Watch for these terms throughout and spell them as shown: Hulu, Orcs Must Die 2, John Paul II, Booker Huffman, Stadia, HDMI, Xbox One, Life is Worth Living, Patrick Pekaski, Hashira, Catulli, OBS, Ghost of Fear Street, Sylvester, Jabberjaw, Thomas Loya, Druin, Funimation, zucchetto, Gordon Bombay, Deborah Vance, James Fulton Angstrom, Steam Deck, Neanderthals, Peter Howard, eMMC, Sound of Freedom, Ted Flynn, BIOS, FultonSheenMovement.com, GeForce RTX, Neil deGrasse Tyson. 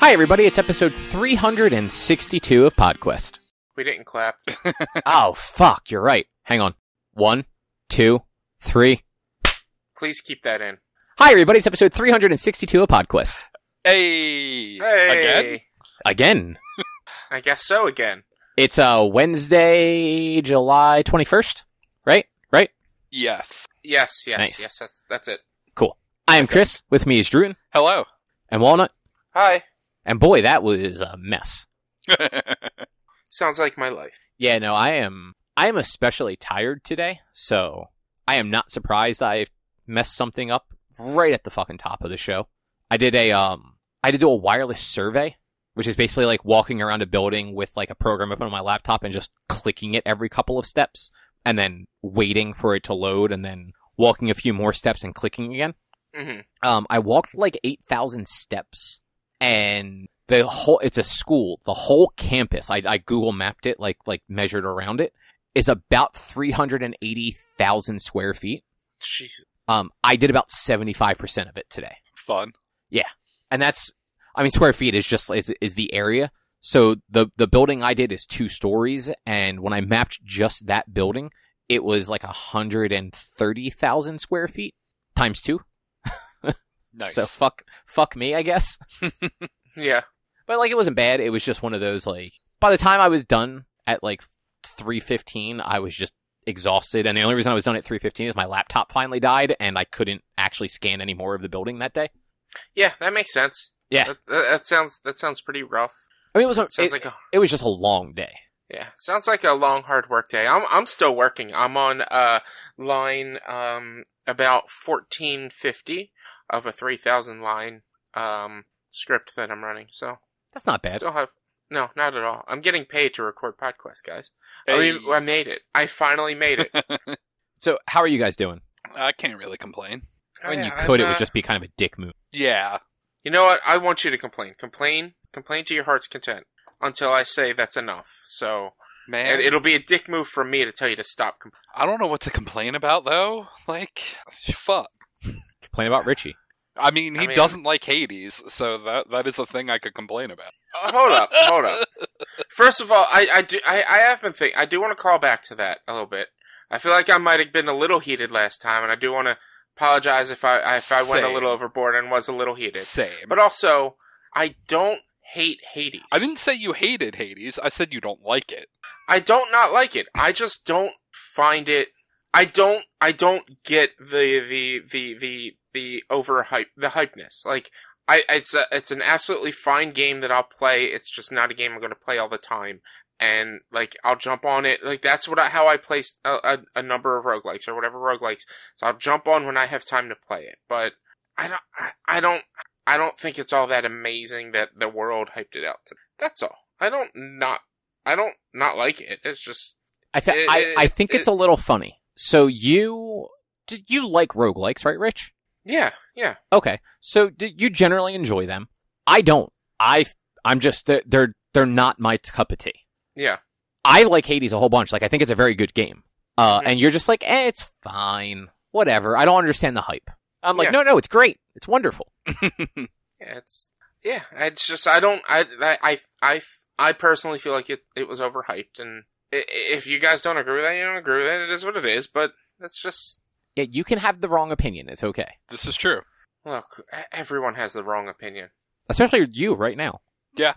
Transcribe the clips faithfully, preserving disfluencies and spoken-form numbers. Hi, everybody. It's episode three hundred sixty-two of PodQuest. We didn't clap. Oh, fuck. You're right. Hang on. One, two, three. Please keep that in. Hi, everybody. It's episode three hundred sixty-two of PodQuest. Hey. Hey. Again? Again. I guess so, again. It's uh, Wednesday, July twenty-first, right? Right? Yes. Yes, yes, nice. yes. That's, that's it. Cool. I am okay. Chris. With me is Druin. Hello. And Walnut. Hi. And boy, that was a mess. Sounds like my life. Yeah, no, I am I am especially tired today, so I am not surprised I messed something up right at the fucking top of the show. I did a um I did do a wireless survey, which is basically like walking around a building with like a program up on my laptop and just clicking it every couple of steps and then waiting for it to load and then walking a few more steps and clicking again. Mm-hmm. Um I walked like eight thousand steps. And the whole, it's a school, the whole campus, I, I Google mapped it, like, like measured around it, is about three hundred eighty thousand square feet. Jeez. Um, I did about seventy-five percent of it today. Fun. Yeah. And that's, I mean, square feet is just, is, is the area. So the, the building I did is two stories. And when I mapped just that building, it was like one hundred thirty thousand square feet times two. Nice. So fuck, fuck me, I guess. Yeah. But like, it wasn't bad. It was just one of those, like, by the time I was done at like three fifteen, I was just exhausted. And the only reason I was done at three fifteen is my laptop finally died and I couldn't actually scan any more of the building that day. Yeah, that makes sense. Yeah. That, that, that sounds, that sounds pretty rough. I mean, it was, a, it, sounds it, like a, it was just a long day. Yeah. Sounds like a long, hard work day. I'm, I'm still working. I'm on, uh, line, um, about fourteen fifty. Of a three thousand line um, script that I'm running, so that's not bad. Still have no, not at all. I'm getting paid to record PodQuest, guys. Hey. I mean, I made it. I finally made it. So, how are you guys doing? I can't really complain. I mean, oh, yeah, you could. I'm, it would uh... just be kind of a dick move. Yeah. You know what? I want you to complain, complain, complain to your heart's content until I say that's enough. So, man, it'll be a dick move from me to tell you to stop complaining. I don't know what to complain about though. Like, fuck. Complain about Richie. I mean, he I mean, doesn't like Hades, so that that is a thing I could complain about. uh, hold up, hold up. First of all, I, I do I, I have been thinking. I do want to call back to that a little bit. I feel like I might have been a little heated last time, and I do want to apologize if I if I Same. went a little overboard and was a little heated. Same. But also, I don't hate Hades. I didn't say you hated Hades. I said you don't like it. I don't not like it. I just don't find it. I don't, I don't get the, the, the, the, the overhype, the hypeness. Like, I, it's a, it's an absolutely fine game that I'll play. It's just not a game I'm going to play all the time. And, like, I'll jump on it. Like, that's what I, how I play a, a, a number of roguelikes or whatever roguelikes. So I'll jump on when I have time to play it. But I don't, I, I don't, I don't think it's all that amazing that the world hyped it out to me. That's all. I don't not, I don't not like it. It's just. I, th- it, I, it, I think it, it's a little funny. So you, did you like roguelikes, right, Rich? Yeah, yeah. Okay, so did you generally enjoy them? I don't. I, I'm just, they're, they're, they're not my cup of tea. Yeah. I like Hades a whole bunch. Like, I think it's a very good game. Uh, mm-hmm. And you're just like, eh, it's fine. Whatever. I don't understand the hype. I'm like, yeah. no, no, it's great. It's wonderful. yeah, it's, yeah, it's just, I don't, I, I, I, I personally feel like it, it was overhyped and. If you guys don't agree with that, you don't agree with it. It is what it is, but that's just... Yeah, you can have the wrong opinion. It's okay. This is true. Look, everyone has the wrong opinion. Especially you right now. Yeah.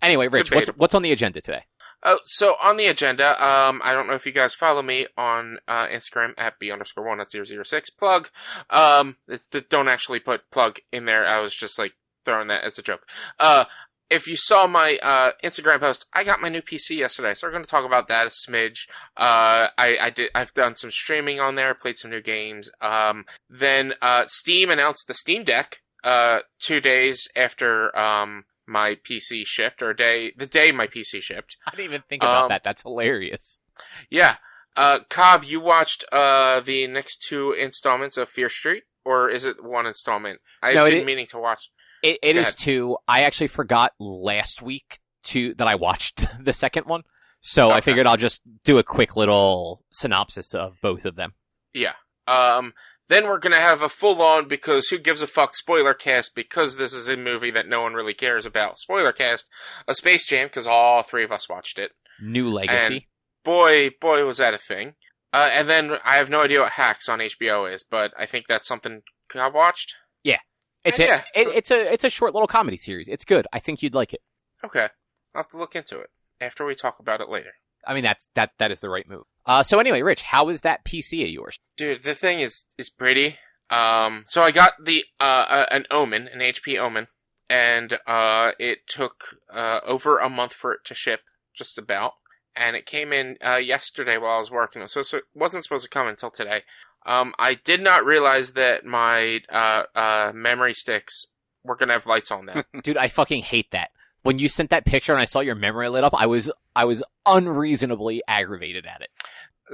Anyway, Rich, what's what's on the agenda today? Oh, uh, so on the agenda, um, I don't know if you guys follow me on uh, Instagram at b underscore one at zero zero six plug. Um, it's the, don't actually put plug in there. I was just like throwing that. It's a joke. Uh. If you saw my uh, Instagram post, I got my new P C yesterday, so we're going to talk about that a smidge. Uh, I, I did, I've done some streaming on there, played some new games. Um, then uh, Steam announced the Steam Deck uh, two days after um, my P C shipped, or a day, the day my P C shipped. I didn't even think about um, that. That's hilarious. Yeah. Uh, Cobb, you watched uh, the next two installments of Fear Street, or is it one installment? I've no, been it- meaning to watch. It It is two. I actually forgot last week to that I watched the second one. So okay. I figured I'll just do a quick little synopsis of both of them. Yeah. Um, Then we're going to have a full-on, because who gives a fuck, spoiler cast, because this is a movie that no one really cares about. Spoiler cast, a Space Jam, because all three of us watched it. New Legacy. And boy, boy, was that a thing. Uh, and then I have no idea what Hacks on H B O is, but I think that's something I watched. Yeah. It's, a, yeah, it, so. it's, a, it's a short little comedy series. It's good. I think you'd like it. Okay. I'll have to look into it after we talk about it later. I mean, that's that that is the right move. Uh, so anyway, Rich, how is that P C of yours? Dude, the thing is is pretty. Um, so I got the uh, uh, an Omen, an H P Omen, and uh, it took uh, over a month for it to ship, just about. And it came in uh, yesterday while I was working, so, so it wasn't supposed to come until today. Um, I did not realize that my uh, uh, memory sticks were going to have lights on them. Dude, I fucking hate that. When you sent that picture and I saw your memory lit up, I was I was unreasonably aggravated at it.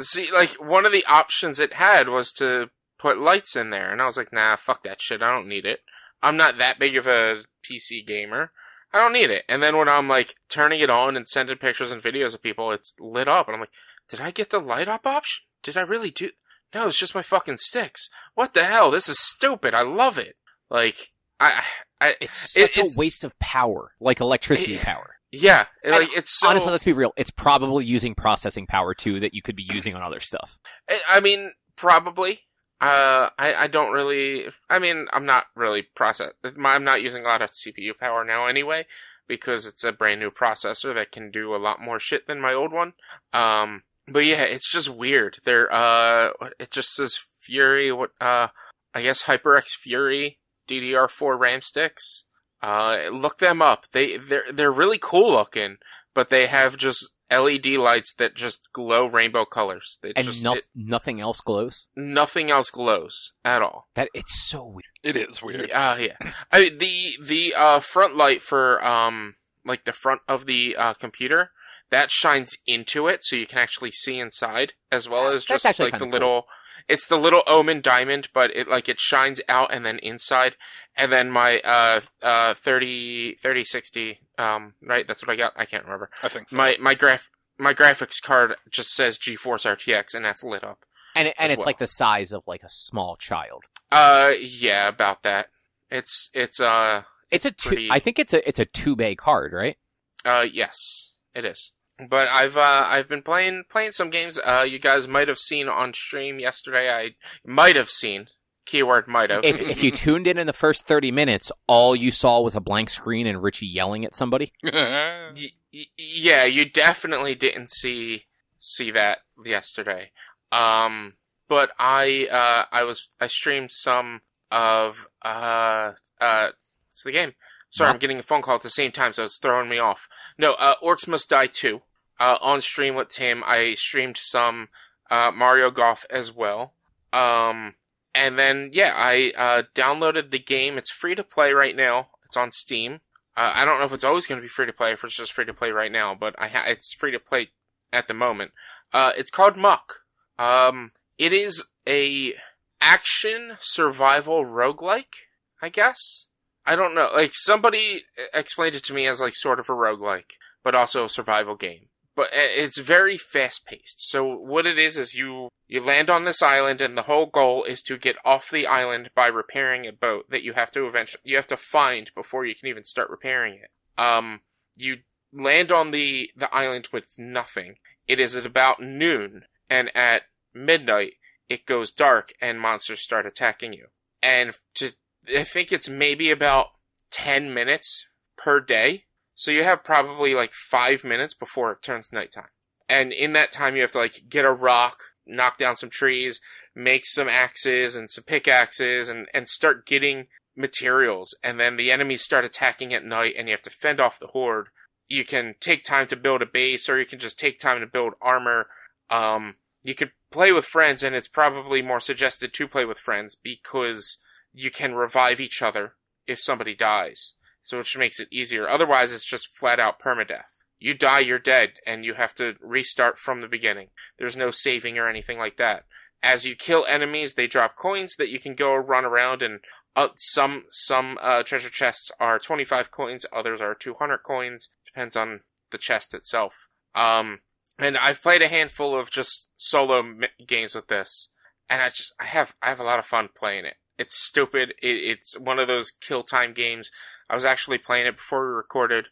See, like, one of the options it had was to put lights in there, and I was like, nah, fuck that shit, I don't need it. I'm not that big of a P C gamer. I don't need it. And then when I'm, like, turning it on and sending pictures and videos of people, it's lit up, and I'm like, did I get the light up option? Did I really do... No, it's just my fucking sticks. What the hell? This is stupid. I love it. Like... I, I, it's such it, it's, a waste of power, like electricity it, power. Yeah, it, like it's so, honestly, let's be real. It's probably using processing power too that you could be using on other stuff. I, I mean, probably. Uh, I, I don't really. I mean, I'm not really process. I'm not using a lot of C P U power now anyway, because it's a brand new processor that can do a lot more shit than my old one. Um, but yeah, it's just weird. There, uh, it just says Fury. What? Uh, I guess HyperX Fury D D R four RAM sticks. Uh, look them up. They, they're, they're really cool looking, but they have just L E D lights that just glow rainbow colors. They and just, no, it, nothing else glows? Nothing else glows at all. That, it's so weird. It is weird. Uh, yeah. I mean, the, the, uh, front light for, um, like the front of the, uh, computer, that shines into it, so you can actually see inside, as well as just like the little... Cool. It's the little Omen diamond, but it like it shines out and then inside. And then my uh uh thirty sixty um right, that's what I got. I can't remember. I think so. My my graph my graphics card just says GeForce R T X, and that's lit up. And it, and it's well. like the size of like a small child. Uh yeah, about that. It's it's uh it's, it's a pretty... two, I think it's a it's a two bay card, right? Uh yes, it is. But I've uh, I've been playing playing some games. Uh, you guys might have seen on stream yesterday. I might have seen keyword might have. If, if you tuned in in the first thirty minutes, all you saw was a blank screen and Richie yelling at somebody. y- y- yeah, you definitely didn't see see that yesterday. Um, but I uh, I was I streamed some of uh uh what's the game? Sorry, I'm getting a phone call at the same time, so it's throwing me off. No, uh, Orcs Must Die two. Uh, on stream with Tim, I streamed some uh, Mario Golf as well. Um, and then, yeah, I uh, downloaded the game. It's free to play right now. It's on Steam. Uh, I don't know if it's always going to be free to play, if it's just free to play right now, but I ha- it's free to play at the moment. Uh, it's called Muck. Um, it is a action survival roguelike, I guess. I don't know, like, somebody explained it to me as, like, sort of a roguelike, but also a survival game. But it's very fast-paced. So what it is is you, you land on this island, and the whole goal is to get off the island by repairing a boat that you have to eventually, you have to find before you can even start repairing it. Um, you land on the, the island with nothing. It is at about noon, and at midnight, it goes dark, and monsters start attacking you. And to... I think it's maybe about ten minutes per day. So you have probably like five minutes before it turns nighttime. And in that time, you have to like get a rock, knock down some trees, make some axes and some pickaxes and, and start getting materials. And then the enemies start attacking at night and you have to fend off the horde. You can take time to build a base or you can just take time to build armor. Um, you could play with friends and it's probably more suggested to play with friends because... you can revive each other if somebody dies, so which makes it easier. Otherwise, it's just flat-out permadeath. You die, you're dead, and you have to restart from the beginning. There's no saving or anything like that. As you kill enemies, they drop coins that you can go run around, and uh, some some uh, treasure chests are twenty-five coins, others are two hundred coins. Depends on the chest itself. Um, and I've played a handful of just solo m- games with this, and I just I have I have a lot of fun playing it. It's stupid. It, it's one of those kill time games. I was actually playing it before we recorded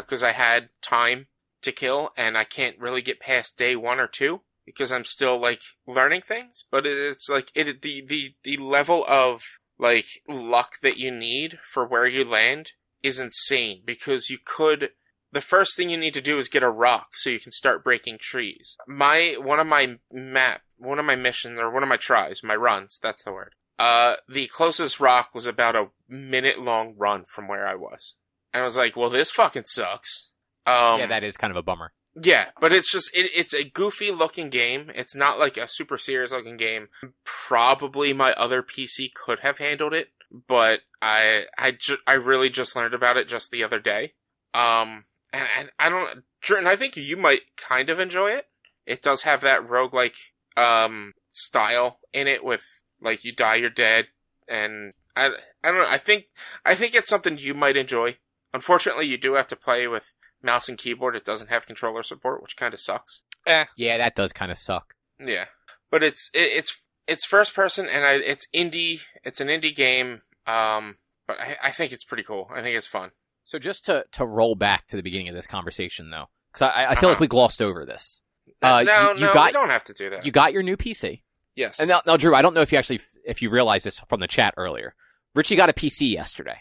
because uh, I had time to kill, and I can't really get past day one or two because I'm still like learning things. But it, it's like it the the the level of like luck that you need for where you land is insane, because you could. The first thing you need to do is get a rock so you can start breaking trees. My, one of my map, one of my missions, or one of my tries, my runs, that's the word. Uh, the closest rock was about a minute long run from where I was. And I was like, well, this fucking sucks. Um, yeah, that is kind of a bummer. Yeah, but it's just, it, it's a goofy looking game. It's not like a super serious looking game. Probably my other P C could have handled it, but I, I, ju- I really just learned about it just the other day. Um, And, and I don't, Jordan, I think you might kind of enjoy it. It does have that roguelike, um, style in it with, like, you die, you're dead. And I, I don't know. I think, I think it's something you might enjoy. Unfortunately, you do have to play with mouse and keyboard. It doesn't have controller support, which kind of sucks. Eh. Yeah, that does kind of suck. Yeah. But it's, it, it's, it's first person and I, it's indie. It's an indie game. Um, but I, I think it's pretty cool. I think it's fun. So just to, to roll back to the beginning of this conversation, though, because I, I feel uh-huh. like we glossed over this. Uh, no, you, you no, got, we don't have to do that. You got your new P C. Yes. And now, now, Drew, I don't know if you actually if you realized this from the chat earlier. Richie got a P C yesterday.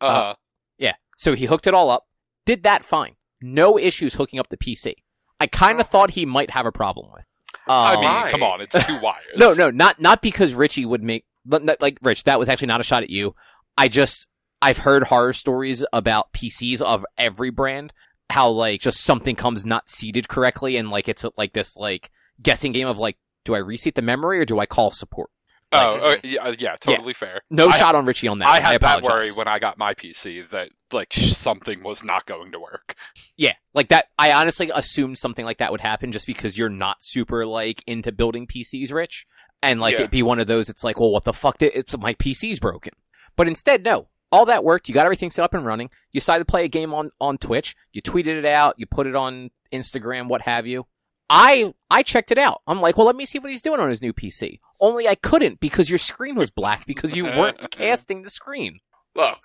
Uh-huh. Uh, yeah. So he hooked it all up. Did that fine. No issues hooking up the P C. I kind of uh-huh. thought he might have a problem with. Um, I mean, come on, it's two wires. no, no, not not because Richie would make like Rich. That was actually not a shot at you. I just. I've heard horror stories about P Cs of every brand, how, like, just something comes not seated correctly, and, like, it's, like, this, like, guessing game of, like, do I reseat the memory, or do I call support? Like, oh, uh, yeah, yeah, totally yeah. fair. No I, shot on Richie on that. I had I that worry when I got my P C that, like, something was not going to work. Yeah, like, that, I honestly assumed something like that would happen just because you're not super, like, into building P Cs, Rich, and, like, yeah. it'd be one of those, it's like, well, what the fuck, did, it's, my P C's broken. But instead, no. All that worked. You got everything set up and running. You decided to play a game on, on Twitch. You tweeted it out. You put it on Instagram, what have you. I I checked it out. I'm like, well, let me see what he's doing on his new P C. Only I couldn't because your screen was black because you weren't casting the screen. Look,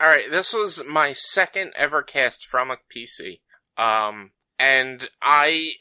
all right, this was my second ever cast from a P C. Um, and I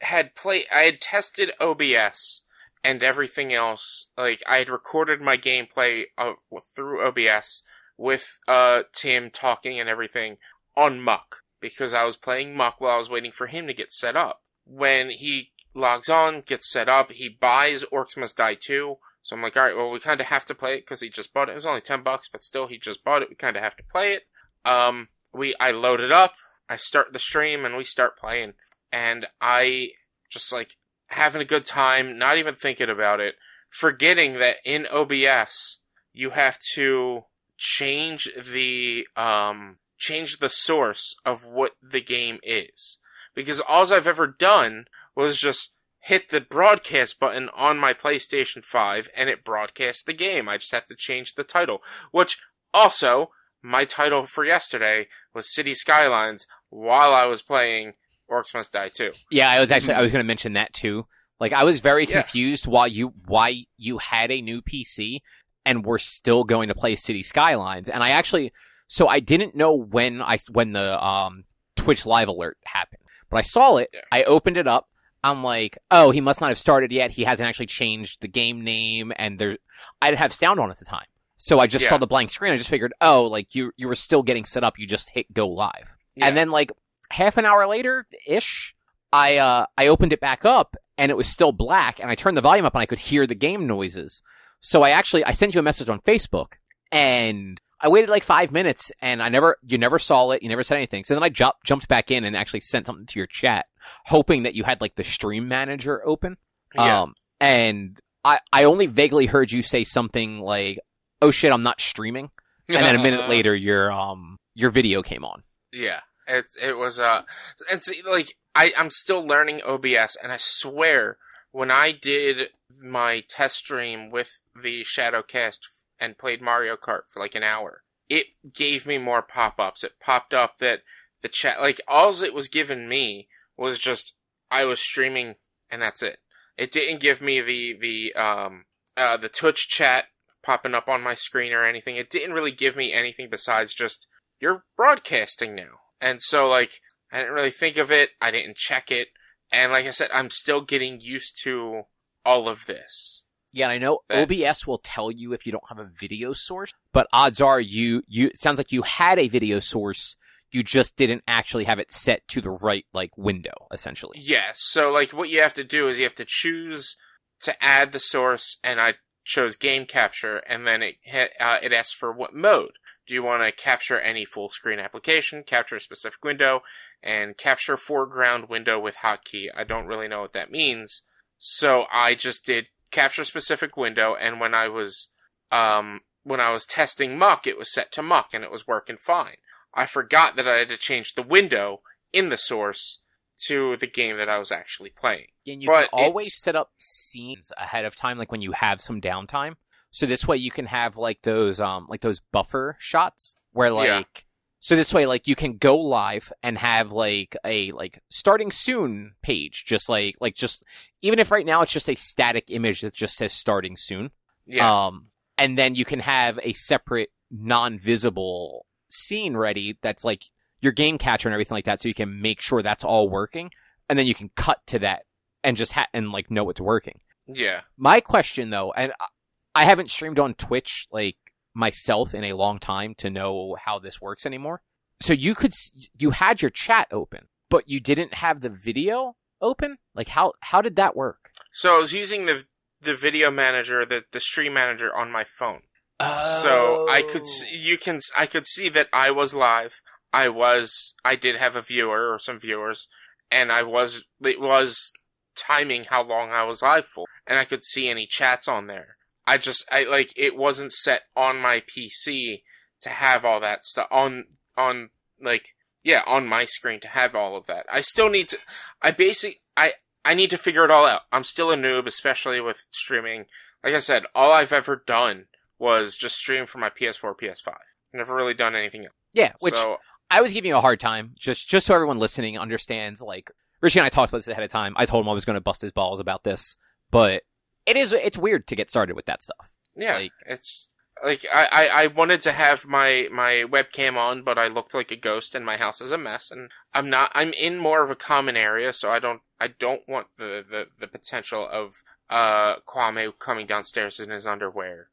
had play, I had tested O B S and everything else. Like, I had recorded my gameplay uh, through O B S with uh Tim talking and everything on Muck, because I was playing Muck while I was waiting for him to get set up. When he logs on, gets set up, he buys Orcs Must Die two, so I'm like, alright, well, we kind of have to play it, because he just bought it. It was only ten bucks, but still, he just bought it. We kind of have to play it. Um, we I load it up, I start the stream, and we start playing, and I just, like, having a good time, not even thinking about it, forgetting that in O B S, you have to... change the um change the source of what the game is, because all I've ever done was just hit the broadcast button on my PlayStation five and it broadcasts the game. I just have to change the title, which also my title for yesterday was City Skylines while I was playing Orcs Must Die two. Yeah, I was actually I was going to mention that too. Like, I was very confused yeah. why you why you had a new P C. And we're still going to play City Skylines. And I actually, so I didn't know when I, when the, um, Twitch live alert happened, but I saw it. Yeah. I opened it up. I'm like, oh, he must not have started yet. He hasn't actually changed the game name. And there's, I didn't have sound on at the time. So I just yeah. saw the blank screen. I just figured, oh, like you, you were still getting set up. You just hit go live. Yeah. And then like half an hour later ish, I, uh, I opened it back up and it was still black, and I turned the volume up and I could hear the game noises. So I actually, I sent you a message on Facebook, and I waited like five minutes, and I never, you never saw it, you never said anything. So then I ju- jumped back in and actually sent something to your chat, hoping that you had like the stream manager open. Yeah. Um, and I, I only vaguely heard you say something like, oh shit, I'm not streaming. And then a minute later, your, um, your video came on. Yeah. It's, it was, uh, it's like, I, I'm still learning O B S, and I swear, when I did my test stream with the Shadowcast and played Mario Kart for like an hour, it gave me more pop-ups. It popped up that the chat, like, all it was giving me was just, I was streaming, and that's it. It didn't give me the the um uh the Twitch chat popping up on my screen or anything. It didn't really give me anything besides just, you're broadcasting now. And so, like, I didn't really think of it. I didn't check it. And like I said, I'm still getting used to all of this. Yeah, I know that O B S will tell you if you don't have a video source, but odds are you, you, it sounds like you had a video source, you just didn't actually have it set to the right, like, window, essentially. Yeah, so, like, what you have to do is you have to choose to add the source, and I chose game capture, and then it uh, it asks for what mode. Do you want to capture any full-screen application, capture a specific window, and capture foreground window with hotkey? I don't really know what that means, so I just did capture specific window, and when I was um, when I was testing Muck, it was set to Muck, and it was working fine. I forgot that I had to change the window in the source to the game that I was actually playing. And you but can always it's... set up scenes ahead of time, like when you have some downtime. So this way you can have like those um like those buffer shots where like yeah. so this way like you can go live and have like a like starting soon page, just like like just even if right now it's just a static image that just says starting soon. Yeah. Um and then you can have a separate non-visible scene ready that's like your game catcher and everything like that, so you can make sure that's all working, and then you can cut to that and just ha- and like know it's working. Yeah. My question though, and I- I haven't streamed on Twitch, like, myself in a long time to know how this works anymore. So you could, you had your chat open, but you didn't have the video open? Like, how, how did that work? So I was using the the video manager, the, the stream manager on my phone. Oh. So I could, you can, I could see that I was live. I was, I did have a viewer or some viewers, and I was, it was timing how long I was live for, and I could see any chats on there. I just, I, like, it wasn't set on my P C to have all that stuff, on, on, like, yeah, on my screen to have all of that. I still need to, I basically, I, I need to figure it all out. I'm still a noob, especially with streaming. Like I said, all I've ever done was just stream for my P S four, P S five. I've never really done anything else. Yeah, which, so, I was giving you a hard time, just, just so everyone listening understands, like, Richie and I talked about this ahead of time. I told him I was going to bust his balls about this, but... It is, it's weird to get started with that stuff. Yeah, like, it's, like, I, I, I wanted to have my, my webcam on, but I looked like a ghost and my house is a mess, and I'm not, I'm in more of a common area, so I don't, I don't want the, the, the potential of, uh, Kwame coming downstairs in his underwear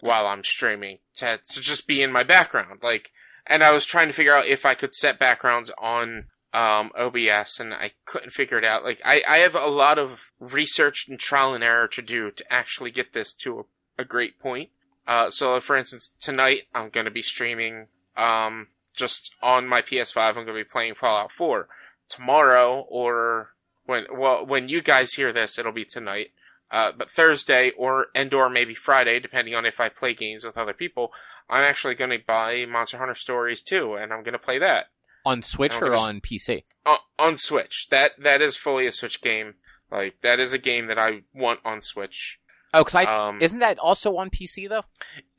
while I'm streaming to, to just be in my background, like, and I was trying to figure out if I could set backgrounds on Um, O B S, and I couldn't figure it out. Like, I, I have a lot of research and trial and error to do to actually get this to a, a great point. Uh, so for instance, tonight I'm gonna be streaming, um, just on my P S five, I'm gonna be playing Fallout four. Tomorrow, or when, well, when you guys hear this, it'll be tonight. Uh, but Thursday, or, and or maybe Friday, depending on if I play games with other people, I'm actually gonna buy Monster Hunter Stories two, and I'm gonna play that. On Switch or on P C? On, on Switch. That that is fully a Switch game. Like, that is a game that I want on Switch. Oh, because I... Um, isn't that also on P C, though?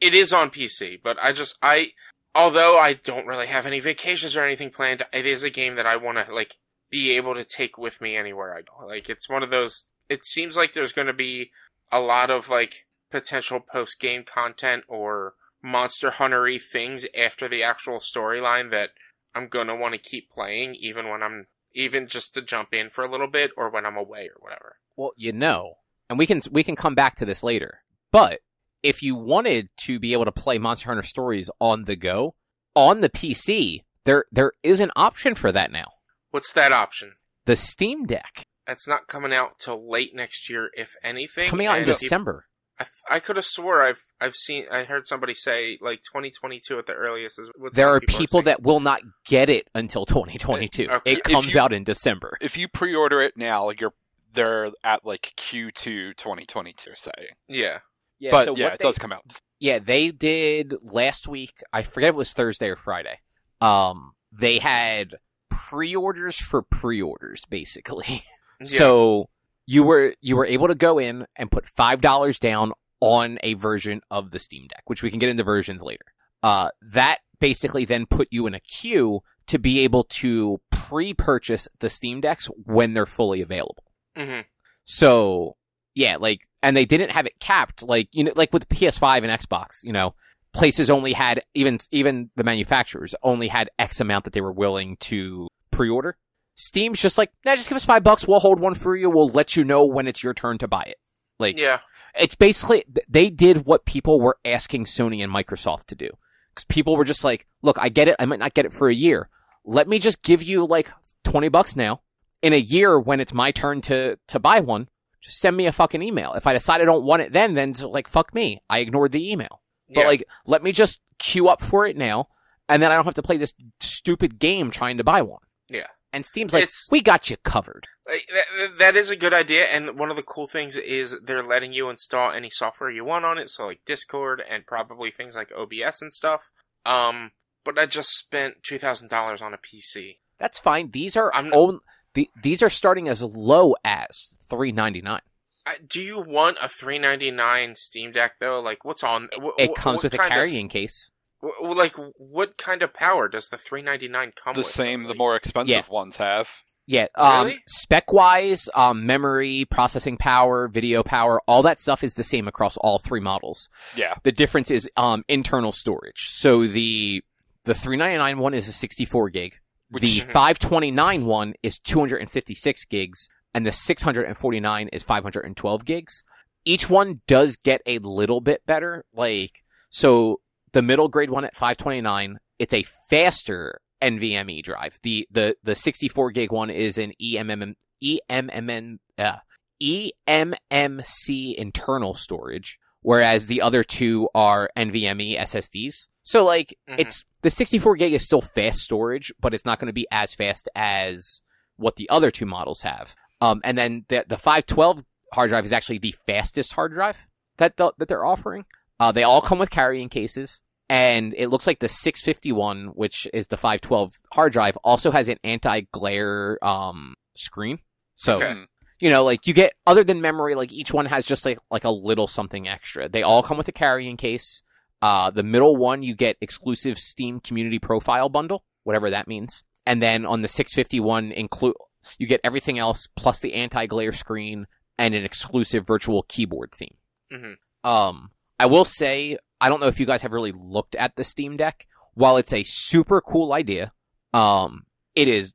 It is on P C, but I just... I, although I don't really have any vacations or anything planned, it is a game that I want to, like, be able to take with me anywhere I go. Like, it's one of those... It seems like there's going to be a lot of, like, potential post-game content or Monster Hunter-y things after the actual storyline that... I'm gonna want to keep playing, even when I'm, even just to jump in for a little bit, or when I'm away, or whatever. Well, you know, and we can we can come back to this later. But if you wanted to be able to play Monster Hunter Stories on the go on the P C, there there is an option for that now. What's that option? The Steam Deck. That's not coming out till late next year, if anything. It's coming out in December. I, I could have swore I've I've seen I heard somebody say like twenty twenty-two at the earliest. Is what there are people, people that will not get it until twenty twenty-two. It, okay. it comes you, out in December. If you pre-order it now, like you're they're at like Q two twenty twenty-two, say. Yeah, yeah. But so yeah, it they, does come out. Yeah, they did last week. I forget if it was Thursday or Friday. Um, they had pre-orders for pre-orders, basically. Yeah. So. You were you were able to go in and put five dollars down on a version of the Steam Deck, which we can get into versions later. Uh, that basically then put you in a queue to be able to pre-purchase the Steam Decks when they're fully available. Mm-hmm. So yeah, like, and they didn't have it capped, like, you know, like with P S five and Xbox, you know, places only had, even, even the manufacturers only had X amount that they were willing to pre-order. Steam's just like, nah, just give us five bucks, we'll hold one for you, we'll let you know when it's your turn to buy it. Like, yeah. It's basically, they did what people were asking Sony and Microsoft to do. Because people were just like, look, I get it, I might not get it for a year. Let me just give you like twenty bucks now. In a year, when it's my turn to, to buy one, just send me a fucking email. If I decide I don't want it then, then it's like, fuck me. I ignored the email. But yeah. like, let me just queue up for it now, and then I don't have to play this stupid game trying to buy one. Yeah. And Steam's like, it's, we got you covered. That, that is a good idea, and one of the cool things is they're letting you install any software you want on it, so like Discord and probably things like O B S and stuff. Um, but I just spent two thousand dollars on a P C. That's fine. These are I'm, own, the, these are starting as low as three ninety-nine. Uh, do you want a three ninety-nine Steam Deck though? Like, what's on? Wh- it comes with a carrying of, case. Well, like, what kind of power does the three ninety-nine come the with? The same, like, the more expensive yeah. ones have. Yeah, um, really? Spec-wise, um, memory, processing power, video power, all that stuff is the same across all three models. Yeah. The difference is um, internal storage. So the the three ninety-nine one is a sixty-four gig. Which, the mm-hmm. five twenty-nine one is two hundred fifty-six gigs, and the six forty-nine is five twelve gigs. Each one does get a little bit better. Like, so the middle grade one at five twenty-nine, it's a faster N V M E drive. The the the sixty-four gig one is an E M M, E M M, uh, E M M C internal storage, whereas the other two are N V M E S S Ds. So like mm-hmm. it's the sixty-four gig is still fast storage, but it's not going to be as fast as what the other two models have. Um, and then the the five twelve hard drive is actually the fastest hard drive that the, that they're offering. Uh, they all come with carrying cases. And it looks like the six fifty-one, which is the five twelve hard drive, also has an anti-glare um, screen. So, okay. you know, like you get, other than memory, like each one has just like, like a little something extra. They all come with a carrying case. Uh, the middle one, you get exclusive Steam Community Profile Bundle, whatever that means. And then on the six fifty-one, include you get everything else plus the anti-glare screen and an exclusive virtual keyboard theme. Mm-hmm. Um, I will say, I don't know if you guys have really looked at the Steam Deck. While it's a super cool idea, um, it is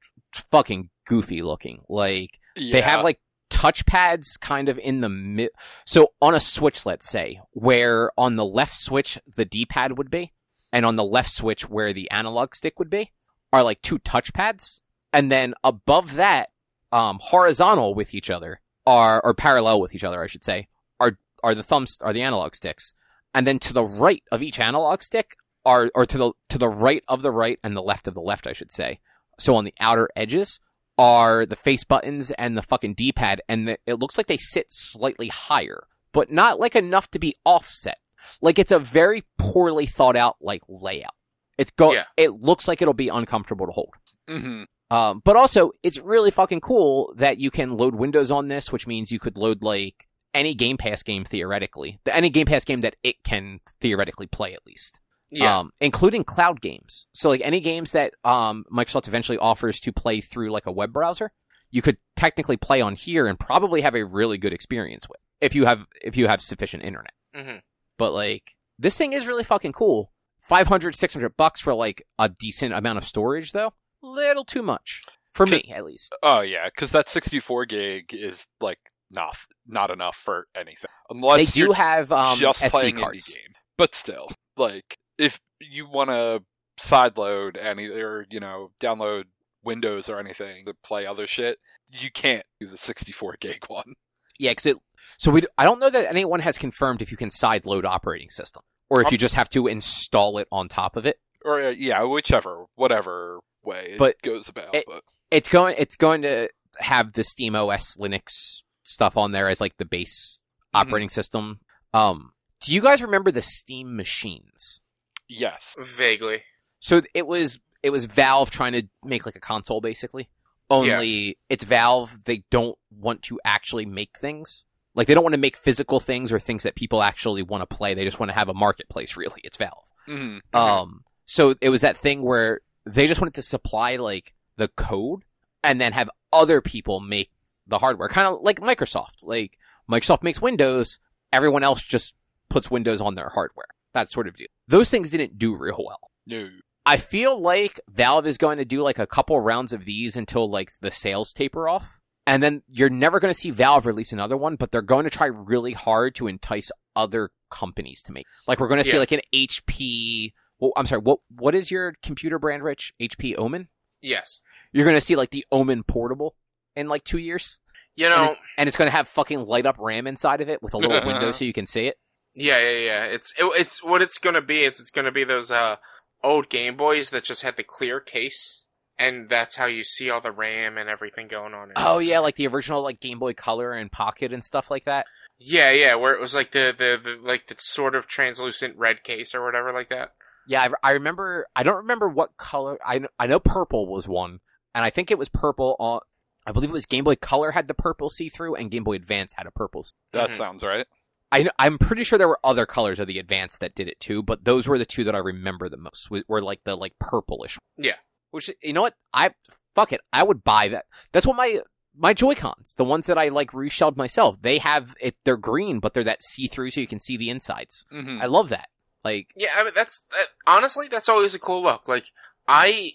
fucking goofy looking. Like, yeah. they have, like, touchpads kind of in the mid... So, on a Switch, let's say, where on the left Switch the D-pad would be, and on the left Switch where the analog stick would be, are, like, two touchpads. And then above that, um, horizontal with each other, are or parallel with each other, I should say, are, are the thumbs, are the analog sticks. And then to the right of each analog stick, are, or to the to the right of the right and the left of the left, I should say. So on the outer edges are the face buttons and the fucking D-pad, and the, it looks like they sit slightly higher, but not like enough to be offset. Like it's a very poorly thought out like layout. It's go. Yeah. It looks like it'll be uncomfortable to hold. Mm-hmm. Um, but also, it's really fucking cool that you can load Windows on this, which means you could load like. Any Game Pass game, theoretically. Any Game Pass game that it can theoretically play, at least. Yeah. Um, including cloud games. So, like, any games that um, Microsoft eventually offers to play through, like, a web browser, you could technically play on here and probably have a really good experience with, if you have if you have sufficient internet. Mm-hmm. But, like, this thing is really fucking cool. five hundred, six hundred bucks for, like, a decent amount of storage, though? Little too much. For me, at least. Oh, yeah, because that sixty-four gig is, like... Not, not enough for anything. Unless they do have um, just S D playing cards. Indie game. But still, like if you want to sideload any or you know download Windows or anything to play other shit, you can't do the sixty-four gig one. Yeah, because it. So we. I don't know that anyone has confirmed if you can sideload operating system or if um, you just have to install it on top of it. Or uh, yeah, whichever, whatever way but it goes about. It, but. It's going. It's going to have the Steam O S Linux. Stuff on there as like the base operating mm-hmm. system. Um, do you guys remember the Steam machines? Yes, vaguely. So it was it was Valve trying to make like a console basically. Only yeah. it's Valve. They don't want to actually make things. Like they don't want to make physical things or things that people actually want to play. They just want to have a marketplace. Really, it's Valve. Mm-hmm. Um, so it was that thing where they just wanted to supply like the code and then have other people make. The hardware, kind of like Microsoft. Like Microsoft makes Windows, everyone else just puts Windows on their hardware. That sort of deal. Those things didn't do real well. No. I feel like Valve is going to do like a couple rounds of these until like the sales taper off. And then you're never going to see Valve release another one, but they're going to try really hard to entice other companies to make. Like we're going to yeah. see like an H P... Well, I'm sorry, what what is your computer brand, Rich? H P Omen? Yes. You're going to see like the Omen Portable in like two years. You know... And, it, and it's going to have fucking light up RAM inside of it with a little window so you can see it. Yeah, yeah, yeah. It's it, it's what it's going to be. It's it's going to be those uh old Game Boys that just had the clear case. And that's how you see all the RAM and everything going on. Oh, yeah, like the original like Game Boy Color and Pocket and stuff like that? Yeah, yeah, where it was like the, the, the, like the sort of translucent red case or whatever like that. Yeah, I, I remember... I don't remember what color... I, I know purple was one, and I think it was purple on... I believe it was Game Boy Color had the purple see-through, and Game Boy Advance had a purple see-through. That mm-hmm. sounds right. I, I'm pretty sure there were other colors of the Advance that did it too, but those were the two that I remember the most, were like the like purplish ones. Yeah. Which, you know what? I, fuck it. I would buy that. That's what my, my Joy-Cons, the ones that I like reshelled myself, they have it, they're green, but they're that see-through so you can see the insides. Mm-hmm. I love that. Like, yeah, I mean, that's, that, honestly, that's always a cool look. Like, I,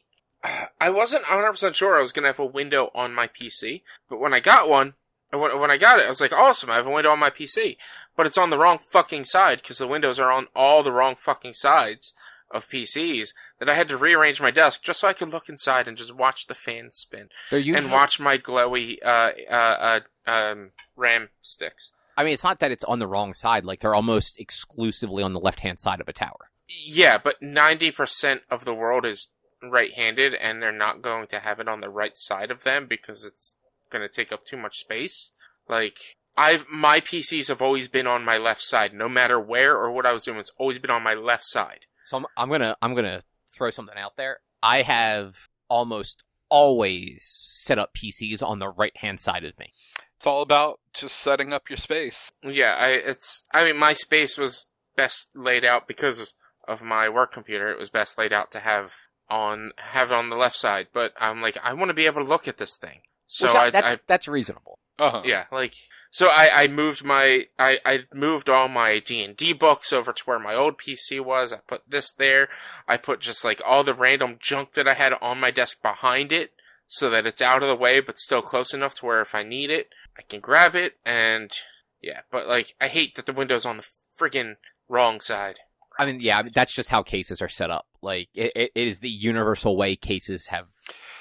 I wasn't one hundred percent sure I was going to have a window on my P C, but when I got one, when I got it, I was like, awesome, I have a window on my P C, but it's on the wrong fucking side because the windows are on all the wrong fucking sides of P Cs that I had to rearrange my desk just so I could look inside and just watch the fan spin usually... and watch my glowy uh, uh, uh, um, RAM sticks. I mean, it's not that it's on the wrong side. Like, they're almost exclusively on the left-hand side of a tower. Yeah, but ninety percent of the world is right-handed, and they're not going to have it on the right side of them because it's going to take up too much space. Like... I've my P Cs have always been on my left side, no matter where or what I was doing. It's always been on my left side. So I'm, I'm gonna I'm gonna throw something out there. I have almost always set up P Cs on the right hand side of me. It's all about just setting up your space. Yeah, I it's I mean my space was best laid out because of my work computer. It was best laid out to have on have it on the left side. But I'm like I want to be able to look at this thing. So Which, I, that's I, that's reasonable. Uh-huh. Yeah, like. So I, I moved my, I, I moved all my D and D books over to where my old P C was. I put this there. I put just like all the random junk that I had on my desk behind it so that it's out of the way, but still close enough to where if I need it, I can grab it. And yeah, but like, I hate that the window's on the friggin' wrong side. Right I mean, yeah, side. That's just how cases are set up. Like it, it is the universal way cases have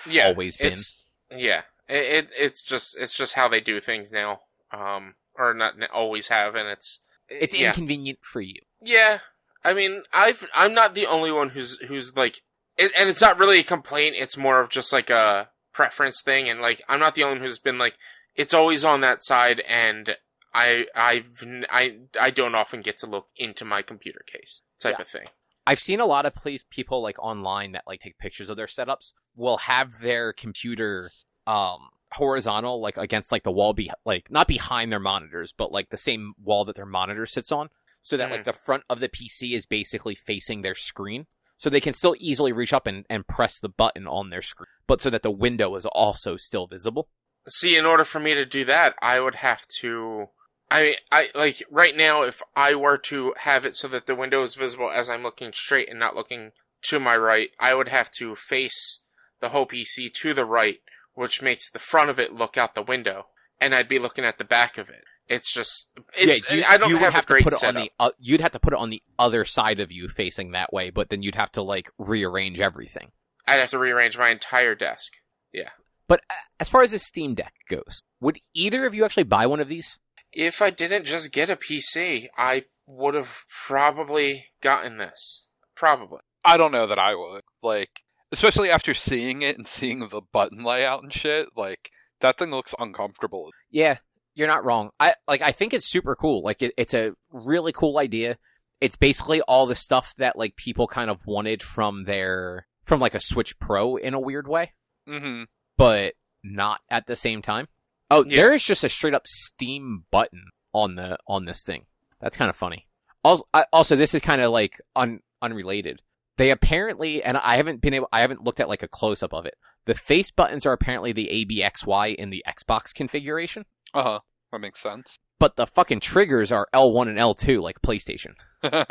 yeah, always been. It's, yeah. It, it, it's just, it's just how they do things now. Um, or not always have, and it's... It's yeah. inconvenient for you. Yeah. I mean, I've, I'm not the only one who's, who's like... It, and it's not really a complaint, it's more of just like a preference thing, and like, I'm not the only one who's been like, it's always on that side, and I, I've, I, I don't often get to look into my computer case, type yeah. of thing. I've seen a lot of place, people, like, online that, like, take pictures of their setups, will have their computer, um... horizontal, like against like the wall, be like not behind their monitors, but like the same wall that their monitor sits on, so that mm. like the front of the P C is basically facing their screen, so they can still easily reach up and, and press the button on their screen, but so that the window is also still visible. See, in order for me to do that, I would have to. I mean, I like right now, if I were to have it so that the window is visible as I'm looking straight and not looking to my right, I would have to face the whole P C to the right, which makes the front of it look out the window, and I'd be looking at the back of it. It's just, it's, yeah, you, I don't have, have a great setup. The, uh, you'd have to put it on the other side of you facing that way, but then you'd have to, like, rearrange everything. I'd have to rearrange my entire desk. Yeah. But uh, as far as the Steam Deck goes, would either of you actually buy one of these? If I didn't just get a P C, I would have probably gotten this. Probably. I don't know that I would. Like... Especially after seeing it and seeing the button layout and shit, like, that thing looks uncomfortable. Yeah, you're not wrong. I like. I think it's super cool. Like, it, it's a really cool idea. It's basically all the stuff that, like, people kind of wanted from their... From, like, a Switch Pro in a weird way. Mm-hmm. But not at the same time. Oh, yeah. There is just a straight-up Steam button on the on this thing. That's kind of funny. Also, I, also this is kind of, like, un, unrelated. They apparently, and I haven't been able, I haven't looked at like a close up of it. The face buttons are apparently the A B X Y in the Xbox configuration. Uh huh. That makes sense. but the fucking triggers are L one and L two like PlayStation. And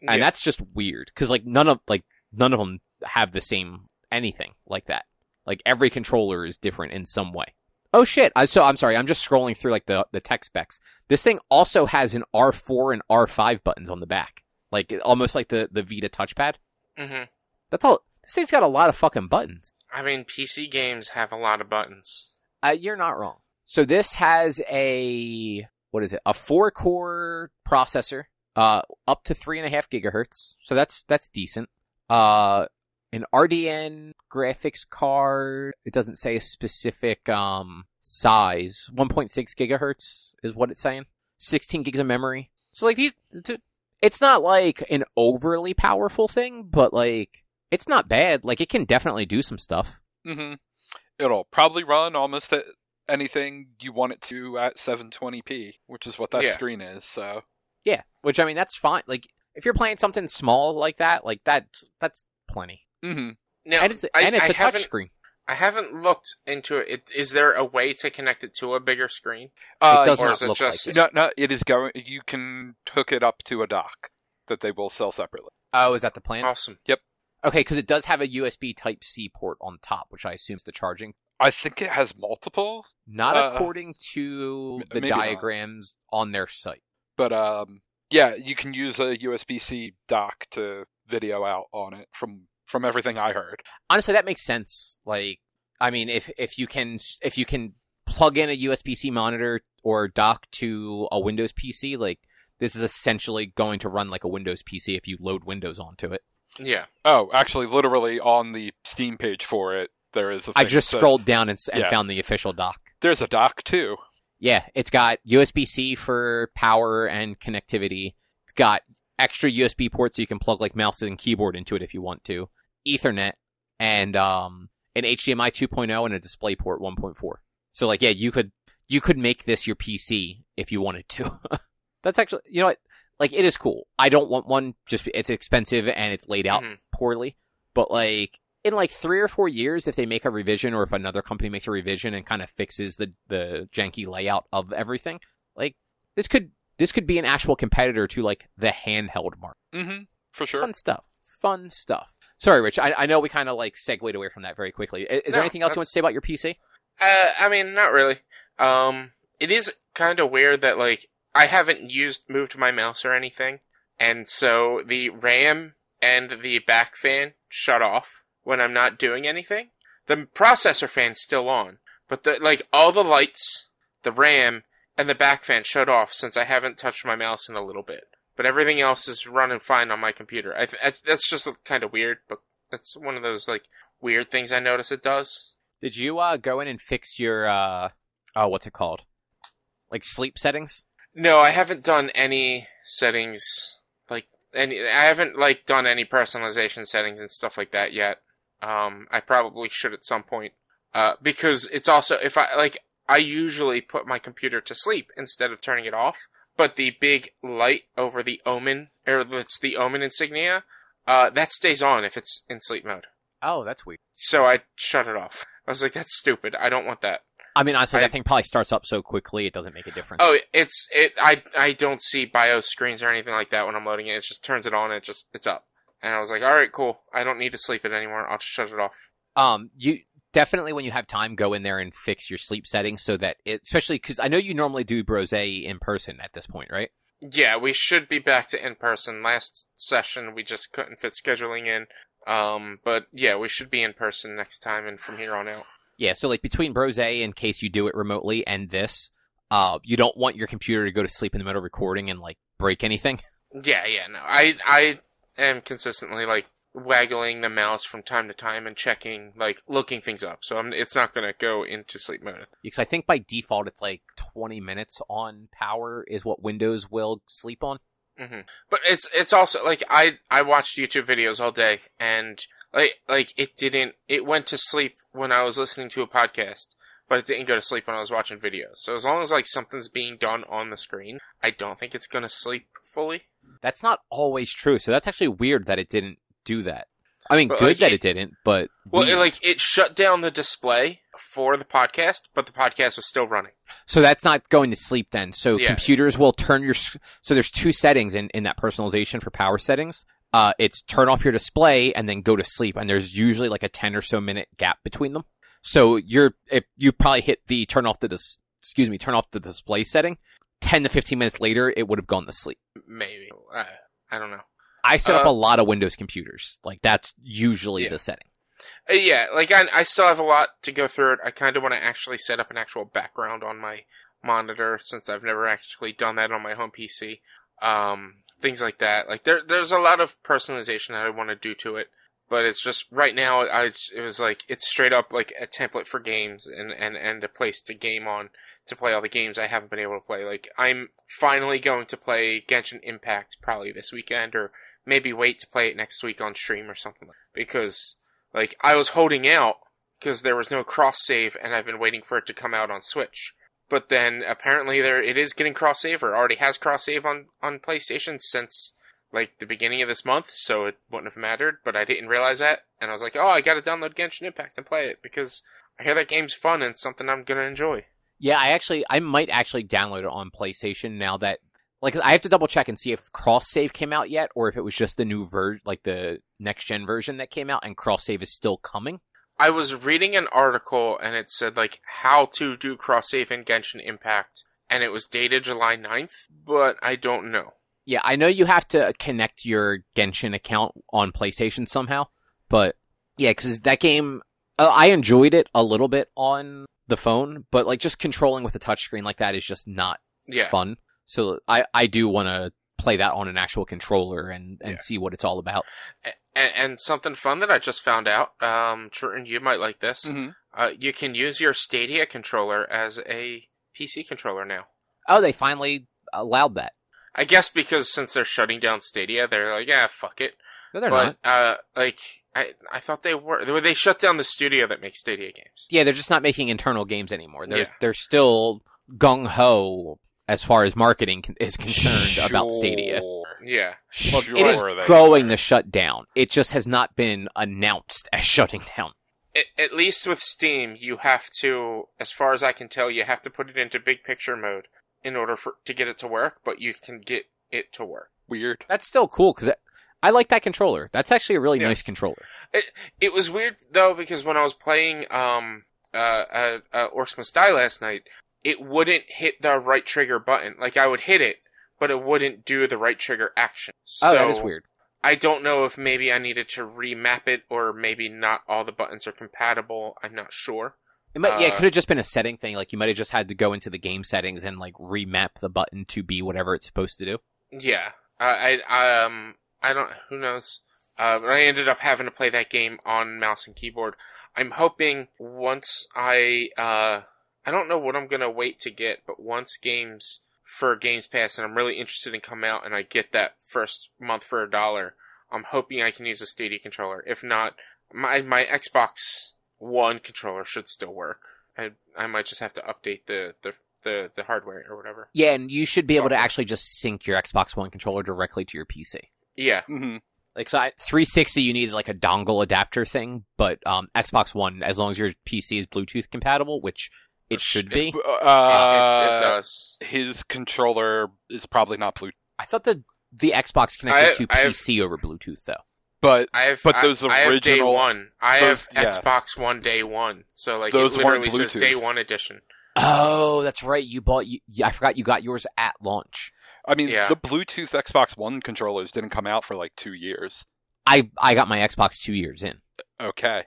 yeah. That's just weird because like none of like none of them have the same anything like that. Like every controller is different in some way. Oh shit. I so I'm sorry. I'm just scrolling through like the the tech specs. This thing also has an R four and R five buttons on the back. Like almost like the the Vita touchpad. Mhm. That's all. This thing's got a lot of fucking buttons. I mean, P C games have a lot of buttons. Uh, you're not wrong. So this has a, what is it? A four-core processor, uh, up to three and a half gigahertz. So that's that's decent. Uh, an R D N graphics card. It doesn't say a specific um size. one point six gigahertz is what it's saying. sixteen gigs of memory. So like these, it's not like an overly powerful thing, but like. It's not bad. Like, it can definitely do some stuff. Mm-hmm. It'll probably run almost at anything you want it to at seven twenty p, which is what that yeah. screen is, so... Yeah, which, I mean, that's fine. Like, if you're playing something small like that, like, that's, that's plenty. Mm-hmm. Now, and it's, I, and it's I a touch screen. I haven't looked into it. it. Is there a way to connect it to a bigger screen? Uh, it does or not is it look just... like it. No, no, it is going... You can hook it up to a dock that they will sell separately. Oh, is that the plan? Awesome. Yep. Okay, because it does have a U S B Type-C port on top, which I assume is the charging. I think it has multiple. Not uh, according to m- the diagrams not. on their site. But, um, yeah, you can use a U S B-C dock to video out on it from, from everything I heard. Honestly, that makes sense. Like, I mean, if, if you can if you can plug in a U S B-C monitor or dock to a Windows P C, like, this is essentially going to run like a Windows P C if you load Windows onto it. Yeah. Oh, actually, literally on the Steam page for it, there is a thing I just that scrolled says, down and, and yeah. found the official dock. There's a dock, too. Yeah, it's got U S B-C for power and connectivity. It's got extra U S B ports so you can plug, like, mouse and keyboard into it if you want to. Ethernet, and um, an H D M I two point oh and a DisplayPort one point four. So, like, yeah, you could you could make this your P C if you wanted to. That's actually... You know what? Like, it is cool. I don't want one. Just it's expensive and it's laid out mm-hmm. poorly. But, like, in, like, three or four years, if they make a revision or if another company makes a revision and kind of fixes the, the janky layout of everything, like, this could this could be an actual competitor to, like, the handheld market. Mm-hmm. For sure. Fun stuff. Fun stuff. Sorry, Rich. I, I know we kind of, like, segued away from that very quickly. Is, is no, there anything else that's... you want to say about your P C? Uh, I mean, not really. Um, it is kind of weird that, like, I haven't used, moved my mouse or anything, and so the RAM and the back fan shut off when I'm not doing anything. The processor fan's still on, but the, like, all the lights, the RAM, and the back fan shut off since I haven't touched my mouse in a little bit. But everything else is running fine on my computer. I, I, that's just kind of weird, but that's one of those, like, weird things I notice it does. Did you, uh, go in and fix your, uh, oh, what's it called? Like, sleep settings? No, I haven't done any settings, like, any, I haven't, like, done any personalization settings and stuff like that yet. Um, I probably should at some point, uh, because it's also, if I, like, I usually put my computer to sleep instead of turning it off, but the big light over the Omen, or it's the Omen insignia, uh, that stays on if it's in sleep mode. Oh, that's weird. So I shut it off. I was like, that's stupid, I don't want that. I mean, honestly, I, that thing probably starts up so quickly it doesn't make a difference. Oh, it's it. I I don't see BIOS screens or anything like that when I'm loading it. It just turns it on and it just it's up. And I was like, all right, cool. I don't need to sleep it anymore. I'll just shut it off. Um, you definitely when you have time, go in there and fix your sleep settings so that it, especially because I know you normally do Brose in person at this point, right? Yeah, we should be back to in person. Last session we just couldn't fit scheduling in. Um, but yeah, we should be in person next time and from here on out. Yeah, so, like, between Brose, in case you do it remotely, and this, uh, you don't want your computer to go to sleep in the middle of recording and, like, break anything. Yeah, yeah, no. I I am consistently, like, waggling the mouse from time to time and checking, like, looking things up. So I'm, it's not going to go into sleep mode. Because I think by default it's, like, twenty minutes on power is what Windows will sleep on. Mm-hmm. But it's it's also, like, I, I watched YouTube videos all day, and... Like, like it didn't, it went to sleep when I was listening to a podcast, but it didn't go to sleep when I was watching videos. So as long as, like, something's being done on the screen, I don't think it's going to sleep fully. That's not always true. So that's actually weird that it didn't do that. I mean, but good like that it, it didn't, but... Well, it, like, it shut down the display for the podcast, but the podcast was still running. So that's not going to sleep then. So yeah. computers will turn your... So there's two settings in, in that personalization for power settings. Uh, it's turn off your display and then go to sleep. And there's usually like a ten or so minute gap between them. So you're if you probably hit the turn off the dis- excuse me turn off the display setting. ten to fifteen minutes later, it would have gone to sleep. Maybe. Uh, I don't know. I set uh, up a lot of Windows computers. Like, that's usually yeah. the setting. Uh, yeah, like, I, I still have a lot to go through it. I kind of want to actually set up an actual background on my monitor, since I've never actually done that on my home P C. Um, things like that. Like, there, there's a lot of personalization that I want to do to it. But it's just, right now, I, it was like, it's straight up like a template for games and, and, and a place to game on to play all the games I haven't been able to play. Like, I'm finally going to play Genshin Impact probably this weekend, or maybe wait to play it next week on stream or something. Because, like, I was holding out because there was no cross-save, and I've been waiting for it to come out on Switch. But then, apparently, there it is getting cross-save, or already has cross-save on, on PlayStation since... like, the beginning of this month, so it wouldn't have mattered, but I didn't realize that, and I was like, oh, I gotta download Genshin Impact and play it, because I hear that game's fun and something I'm gonna enjoy. Yeah, I actually, I might actually download it on PlayStation now that, like, I have to double check and see if cross-save came out yet, or if it was just the new version, like, the next-gen version that came out, and cross-save is still coming. I was reading an article, and it said, like, how to do cross-save in Genshin Impact, and it was dated July ninth, but I don't know. Yeah, I know you have to connect your Genshin account on PlayStation somehow, but yeah, because that game, uh, I enjoyed it a little bit on the phone, but like just controlling with a touchscreen like that is just not yeah. fun. So I, I do want to play that on an actual controller and, and yeah. see what it's all about. And, and something fun that I just found out, um, Trenton, you might like this, mm-hmm. uh, you can use your Stadia controller as a P C controller now. Oh, they finally allowed that. I guess because since they're shutting down Stadia, they're like, yeah, fuck it. No, they're but, not. Uh, like, I, I thought they were. They, they shut down the studio that makes Stadia games. Yeah, they're just not making internal games anymore. They're, yeah. they're still gung-ho as far as marketing con- is concerned sure. about Stadia. Yeah. Well, sure. It is going to shut down. It just has not been announced as shutting down. It, at least with Steam, you have to, as far as I can tell, you have to put it into big picture mode in order for to get it to work, but you can get it to work. Weird. That's still cool, because I like that controller. That's actually a really yeah. nice controller. It, it was weird, though, because when I was playing um uh, uh, uh Orcs Must Die last night, it wouldn't hit the right trigger button. Like, I would hit it, but it wouldn't do the right trigger action. So, oh, that is weird. I don't know if maybe I needed to remap it, or maybe not all the buttons are compatible. I'm not sure. It might, yeah, it could have just been a setting thing. Like, you might have just had to go into the game settings and, like, remap the button to be whatever it's supposed to do. Yeah. Uh, I, I, um, I don't... Who knows? Uh, but I ended up having to play that game on mouse and keyboard. I'm hoping once I... Uh, I don't know what I'm going to wait to get, but once games for Games Pass, and I'm really interested in come out, and I get that first month for a dollar, I'm hoping I can use a Stadia controller. If not, my my Xbox... One controller should still work. I I might just have to update the, the, the, the hardware or whatever. Yeah, and you should be Software. able to actually just sync your Xbox One controller directly to your P C. Yeah. Mm-hmm. Like, so at three sixty, you needed, like, a dongle adapter thing, but um, Xbox One, as long as your P C is Bluetooth compatible, which it should be. It, uh, it, it does. His controller is probably not Bluetooth. I thought the, the Xbox connected I, to I P C have... over Bluetooth, though. But I have, but those I, original I have day one. I those, have yeah. Xbox One day one. So like those it literally says day one edition. Oh, that's right. You bought. You, I forgot you got yours at launch. I mean, yeah. the Bluetooth Xbox One controllers didn't come out for like two years. I I got my Xbox two years in. Okay.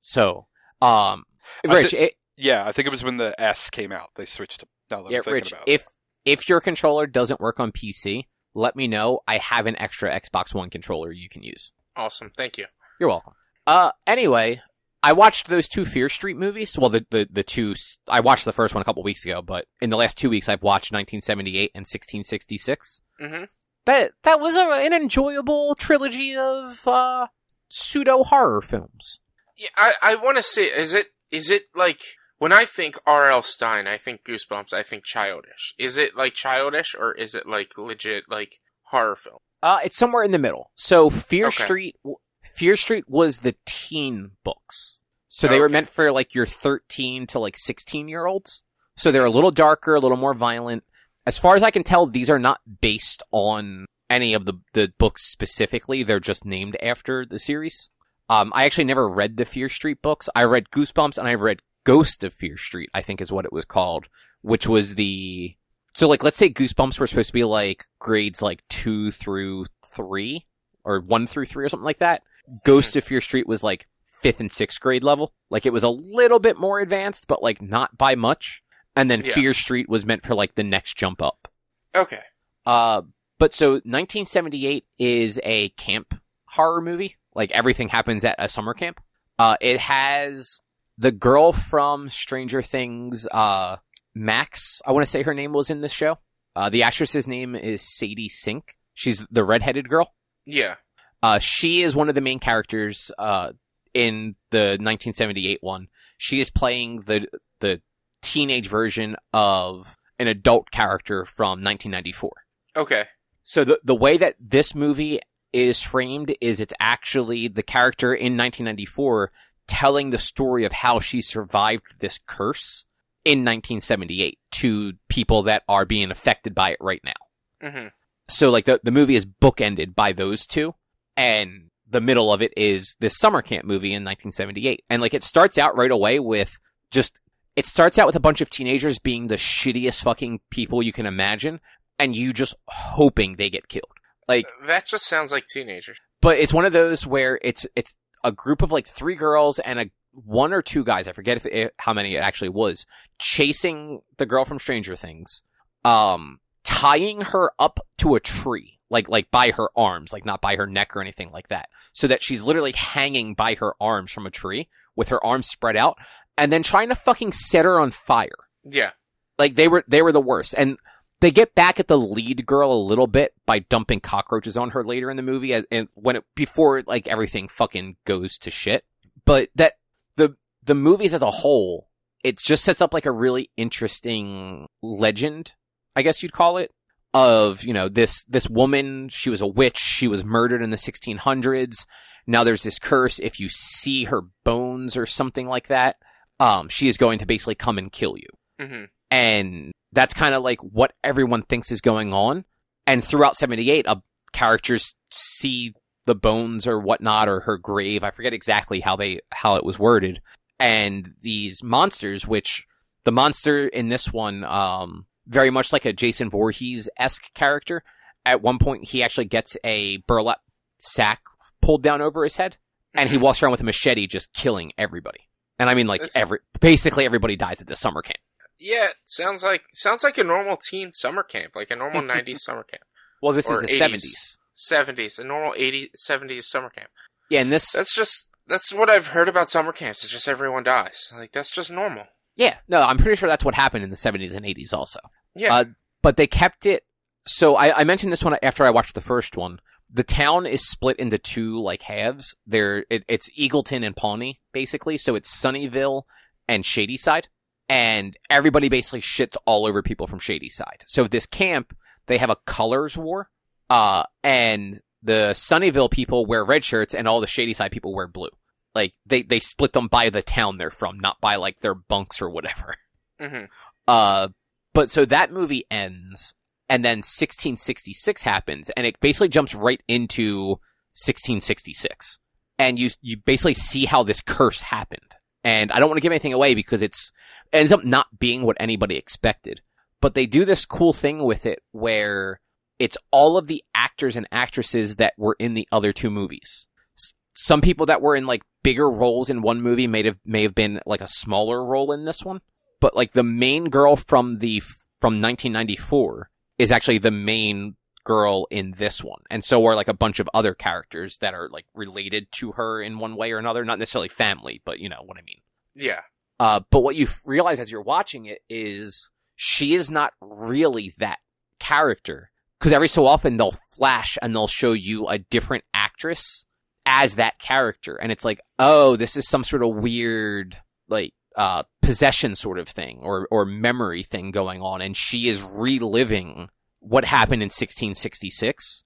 so, um, Rich. I th- it, yeah, I think it was when the S came out. They switched. To, now that yeah, I'm thinking Rich. About if it. if your controller doesn't work on P C, let me know. I have an extra Xbox One controller you can use. Awesome. Thank you. You're welcome. Uh, anyway, I watched those two Fear Street movies. Well, the, the, the two... I watched the first one a couple weeks ago, but in the last two weeks, I've watched nineteen seventy-eight and sixteen sixty-six. Mm-hmm. That, that was a, an enjoyable trilogy of uh, pseudo-horror films. Yeah, I, I want to say, is it is it like... When I think R L. Stine, I think Goosebumps, I think childish. Is it, like, childish, or is it, like, legit, like, horror film? Uh, it's somewhere in the middle. So, Fear okay. Street, Fear Street was the teen books. So oh, they were okay. meant for like your thirteen to like sixteen year olds. So they're a little darker, a little more violent. As far as I can tell, these are not based on any of the, the books specifically. They're just named after the series. Um, I actually never read the Fear Street books. I read Goosebumps and I read Ghost of Fear Street, I think is what it was called, which was the... So like, let's say Goosebumps were supposed to be like grades like two through three or one through three or something like that. Ghost of Fear Street was like fifth and sixth grade level. Like it was a little bit more advanced, but like not by much. And then yeah. Fear Street was meant for like the next jump up. Okay. Uh, but so nineteen seventy-eight is a camp horror movie. Like everything happens at a summer camp. Uh, it has the girl from Stranger Things, uh, Max, I want to say her name was in this show. Uh, the actress's name is Sadie Sink. She's the redheaded girl. Yeah. Uh, she is one of the main characters uh, in the nineteen seventy-eight one. She is playing the the teenage version of an adult character from nineteen ninety-four. Okay. So the the way that this movie is framed is it's actually the character in nineteen ninety-four telling the story of how she survived this curse in nineteen seventy-eight to people that are being affected by it right now. Mm-hmm. So like the, the movie is bookended by those two, and the middle of it is this summer camp movie in nineteen seventy-eight. And like it starts out right away with just, it starts out with a bunch of teenagers being the shittiest fucking people you can imagine, and you just hoping they get killed. Like that just sounds like teenagers. But it's one of those where it's it's a group of like three girls and a one or two guys, I forget if, if, how many it actually was, chasing the girl from Stranger Things, um, tying her up to a tree, like like by her arms, like not by her neck or anything like that, so that she's literally hanging by her arms from a tree with her arms spread out, and then trying to fucking set her on fire. Yeah. Like they were they were the worst. And they get back at the lead girl a little bit by dumping cockroaches on her later in the movie, and when it, before like everything fucking goes to shit. But that The the movies as a whole, it just sets up like a really interesting legend, I guess you'd call it, of, you know, this this woman, she was a witch, she was murdered in the sixteen hundreds. Now there's this curse. If you see her bones or something like that, um, she is going to basically come and kill you. Mm-hmm. And that's kind of like what everyone thinks is going on. And throughout seventy-eight, uh, characters see the bones or whatnot, or her grave. I forget exactly how they how it was worded. And these monsters, which the monster in this one, um, very much like a Jason Voorhees-esque character. At one point, he actually gets a burlap sack pulled down over his head, and he walks around with a machete, just killing everybody. And I mean, like That's... every basically everybody dies at this summer camp. Yeah, sounds like sounds like a normal teen summer camp, like a normal nineties summer camp. Well, this or is the seventies. seventies, a normal eighties, seventies summer camp. Yeah, and this... That's just... That's what I've heard about summer camps, is just everyone dies. Like, that's just normal. Yeah. No, I'm pretty sure that's what happened in the seventies and eighties also. Yeah. Uh, but they kept it... So, I, I mentioned this one after I watched the first one. The town is split into two, like, halves. There, it, it's Eagleton and Pawnee, basically. So, it's Sunnyvale and Shadyside. And everybody basically shits all over people from Shadyside. So, this camp, they have a colors war. Uh, and the Sunnyvale people wear red shirts and all the Shadyside people wear blue. Like, they, they split them by the town they're from, not by, like, their bunks or whatever. Mm-hmm. Uh, but so that movie ends, and then sixteen sixty-six happens, and it basically jumps right into sixteen sixty-six. And you, you basically see how this curse happened. And I don't want to give anything away because it's, it ends up not being what anybody expected. But they do this cool thing with it where it's all of the actors and actresses that were in the other two movies. S- some people that were in like bigger roles in one movie may have may have been like a smaller role in this one. But like the main girl from the from nineteen ninety-four is actually the main girl in this one, and so are like a bunch of other characters that are like related to her in one way or another. Not necessarily family, but you know what I mean. Yeah. Uh, but what you realize as you're watching it is she is not really that character. Because every so often they'll flash and they'll show you a different actress as that character. And it's like, oh, this is some sort of weird, like, uh, possession sort of thing or, or memory thing going on. And she is reliving what happened in sixteen sixty-six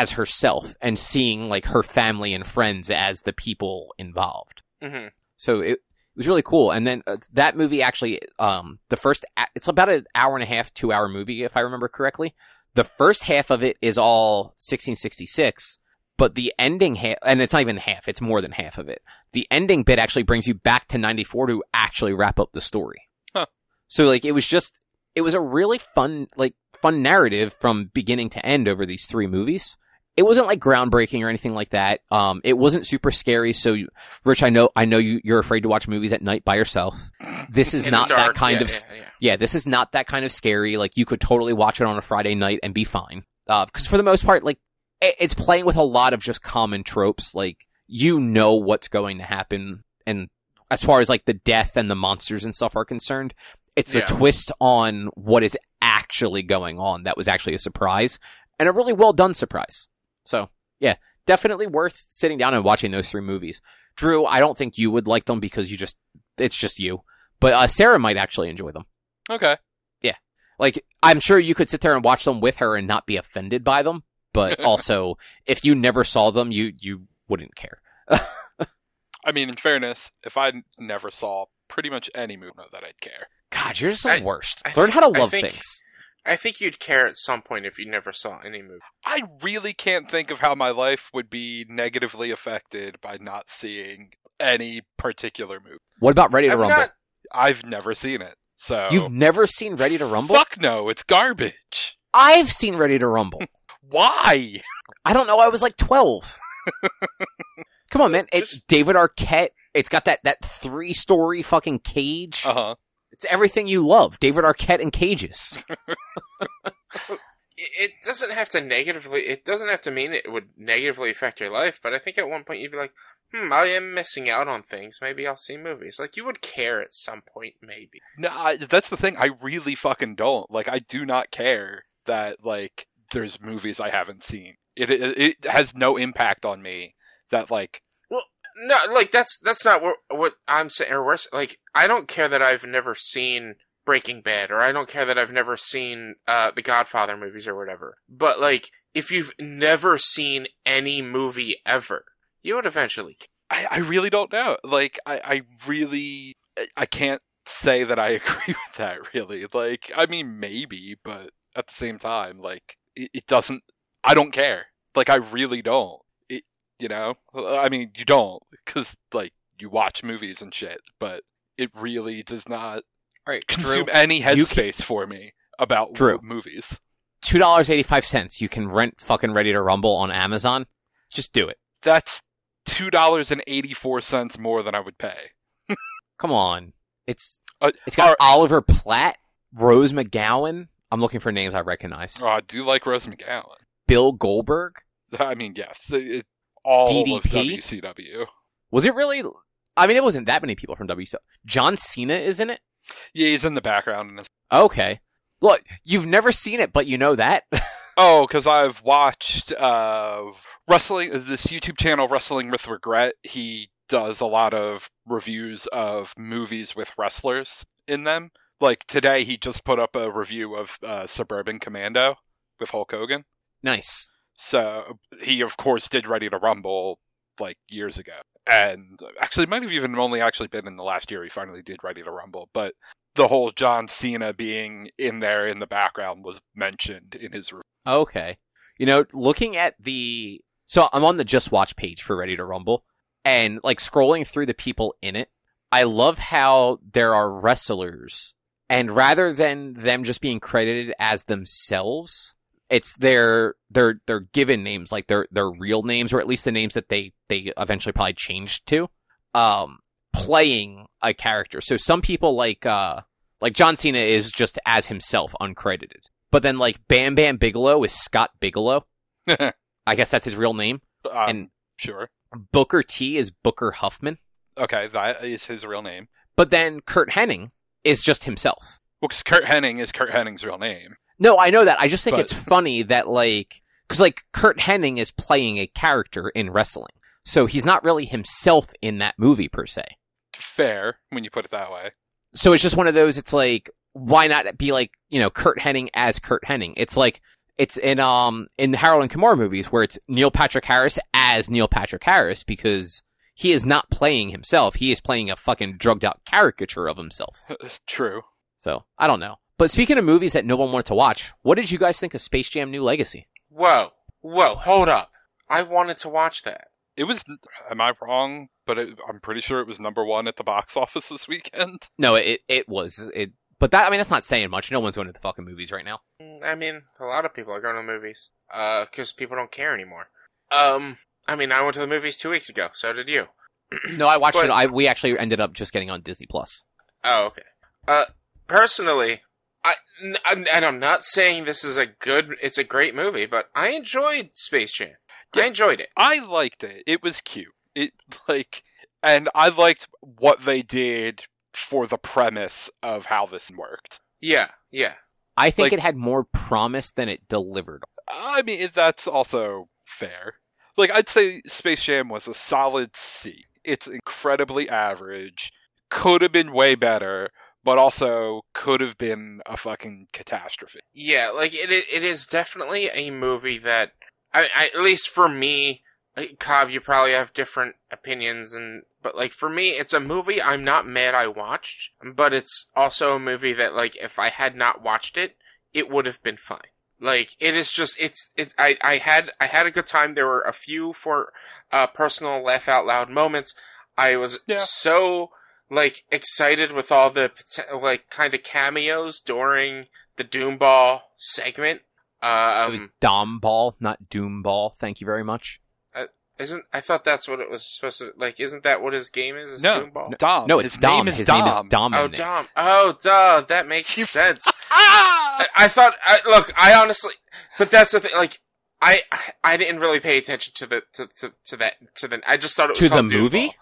as herself and seeing like her family and friends as the people involved. Mm-hmm. So it, it was really cool. And then uh, that movie actually, um, the first, it's about an hour and a half, two hour movie, if I remember correctly. The first half of it is all sixteen sixty-six, but the ending half, and it's not even half, it's more than half of it. The ending bit actually brings you back to ninety-four to actually wrap up the story. Huh. So like, it was just, it was a really fun, like fun narrative from beginning to end over these three movies. It wasn't like groundbreaking or anything like that. Um, it wasn't super scary. So, you, Rich, I know, I know you, you're afraid to watch movies at night by yourself. This is In not that kind yeah, of, yeah, yeah. yeah, this is not that kind of scary. Like you could totally watch it on a Friday night and be fine. Uh, cause for the most part, like it, it's playing with a lot of just common tropes. Like, you know what's going to happen. And as far as like the death and the monsters and stuff are concerned, it's yeah. a twist on what is actually going on. That was actually a surprise and a really well done surprise. So, yeah, definitely worth sitting down and watching those three movies. Drew, I don't think you would like them because you just, it's just you. But uh, Sarah might actually enjoy them. Okay. Yeah. Like, I'm sure you could sit there and watch them with her and not be offended by them. But also, if you never saw them, you, you wouldn't care. I mean, in fairness, if I never saw pretty much any movie, that I'd care. God, you're just the I, worst. I Learn think, how to love think... things. I think you'd care at some point if you never saw any movie. I really can't think of how my life would be negatively affected by not seeing any particular movie. What about Ready to I'm Rumble? Not, I've never seen it, so... You've never seen Ready to Rumble? Fuck no, it's garbage. I've seen Ready to Rumble. Why? I don't know, I was like twelve. Come on, man. It's Just... David Arquette. It's got that, that three-story fucking cage. Uh-huh. It's everything you love. David Arquette and cages. It doesn't have to negatively... It doesn't have to mean it would negatively affect your life, but I think at one point you'd be like, hmm, I am missing out on things. Maybe I'll see movies. Like, you would care at some point, maybe. No, I, that's the thing. I really fucking don't. Like, I do not care that, like, there's movies I haven't seen. It, it, it has no impact on me that, like... No, like, that's that's not what, what I'm saying. Or worse, like, I don't care that I've never seen Breaking Bad, or I don't care that I've never seen uh, the Godfather movies or whatever. But, like, if you've never seen any movie ever, you would eventually care. I, I really don't know. Like, I, I really... I can't say that I agree with that, really. Like, I mean, maybe, but at the same time, like, it, it doesn't... I don't care. Like, I really don't. You know, I mean, you don't, because, like, you watch movies and shit, but it really does not All right, consume Drew, any headspace can... for me about Drew, movies. two dollars and eighty-five cents. You can rent fucking Ready to Rumble on Amazon. Just do it. That's two dollars and eighty-four cents more than I would pay. Come on. It's uh, It's got our... Oliver Platt, Rose McGowan. I'm looking for names I recognize. Oh, I do like Rose McGowan. Bill Goldberg. I mean, yes. It, All D D P? Of W C W. Was it really? I mean, it wasn't that many people from W C W. John Cena is in it? Yeah, he's in the background. Okay. Look, you've never seen it, but you know that. Oh, because I've watched uh, wrestling. This YouTube channel, Wrestling with Regret, he does a lot of reviews of movies with wrestlers in them. Like, today, he just put up a review of uh, Suburban Commando with Hulk Hogan. Nice. So he, of course, did Ready to Rumble, like, years ago. And actually, might have even only actually been in the last year he finally did Ready to Rumble. But the whole John Cena being in there in the background was mentioned in his review. Okay. You know, looking at the... So I'm on the Just Watch page for Ready to Rumble. And, like, scrolling through the people in it, I love how there are wrestlers. And rather than them just being credited as themselves... It's their their their given names, like their their real names, or at least the names that they they eventually probably changed to, um, playing a character. So some people like uh like John Cena is just as himself, uncredited. But then like Bam Bam Bigelow is Scott Bigelow. I guess that's his real name. Um, and sure. Booker T is Booker Huffman. Okay, that is his real name. But then Kurt Hennig is just himself. Well, because Kurt Hennig is Kurt Hennig's real name. No, I know that. I just think but... it's funny that, like... Because, like, Kurt Hennig is playing a character in wrestling. So he's not really himself in that movie, per se. Fair, when you put it that way. So it's just one of those, it's like, why not be, like, you know, Kurt Hennig as Kurt Hennig? It's like, It's in um in the Harold and Kumar movies where it's Neil Patrick Harris as Neil Patrick Harris, because he is not playing himself. He is playing a fucking drugged out caricature of himself. True. So, I don't know. But speaking of movies that no one wanted to watch, what did you guys think of Space Jam: New Legacy? Whoa. Whoa, hold up. I wanted to watch that. It was, am I wrong? But it, I'm pretty sure it was number one at the box office this weekend. No, it it was. It. But that, I mean, that's not saying much. No one's going to the fucking movies right now. I mean, a lot of people are going to the movies. Uh, because people don't care anymore. Um, I mean, I went to the movies two weeks ago. So did you. No, I watched but, it. I, we actually ended up just getting on Disney Plus. Oh, okay. Uh, personally, I, and I'm not saying this is a good, it's a great movie, but I enjoyed Space Jam. Yeah, I enjoyed it. I liked it. It was cute. It, like, and I liked what they did for the premise of how this worked. Yeah, yeah. I think like, it had more promise than it delivered. I mean, that's also fair. Like, I'd say Space Jam was a solid C. It's incredibly average. Could have been way better, but also could have been a fucking catastrophe. Yeah, like, it. it is definitely a movie that, I, I, at least for me, like, Cobb, you probably have different opinions, and but, like, for me, it's a movie I'm not mad I watched, but it's also a movie that, like, if I had not watched it, it would have been fine. Like, it is just, it's, it, I, I had, I had a good time. There were a few for, uh, personal laugh out loud moments. I was yeah. so, like, excited with all the, like, kind of cameos during the Doom Ball segment. Um, it was Dom Ball, not Doom Ball. Thank you very much. Isn't I thought that's what it was supposed to like? Isn't that what his game is? is no, Doomball? no, Dom. No, it's his Dom. Name is his Dom. name is Dom. Oh, Dom. Oh, duh. That makes sense. I, I thought. I, look, I honestly, but that's the thing. Like, I, I didn't really pay attention to the to to, to that to the. I just thought it was to called the Doomball. Movie.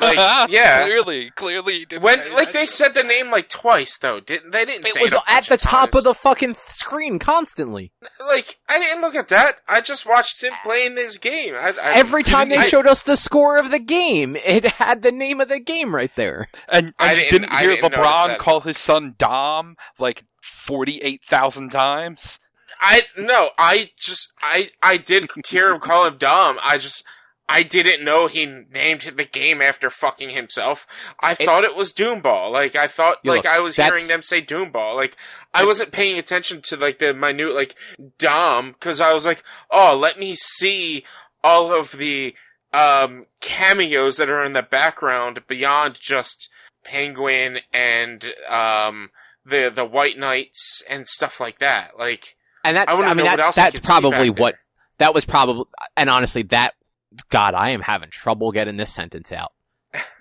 Like, yeah, clearly, clearly. When like they said the name like twice though, didn't they? Didn't it say was it at the times. top of the fucking screen constantly. Like I didn't look at that. I just watched him playing this game. I, I, Every time they I, showed us the score of the game, it had the name of the game right there. And, and I didn't, didn't hear I didn't LeBron call his son Dom like forty-eight thousand times. I no, I just I I did hear him call him Dom. I just. I didn't know he named the game after fucking himself. I it, thought it was Doomball. Like, I thought, like, look, I was hearing them say Doomball. Like, I it, wasn't paying attention to, like, the minute, like, Dom, because I was like, oh, let me see all of the um cameos that are in the background beyond just Penguin and um the the White Knights and stuff like that. Like, and that, I wouldn't I mean, know that, what else that's I could probably see back what, there. That was probably, and honestly, that God, I am having trouble getting this sentence out.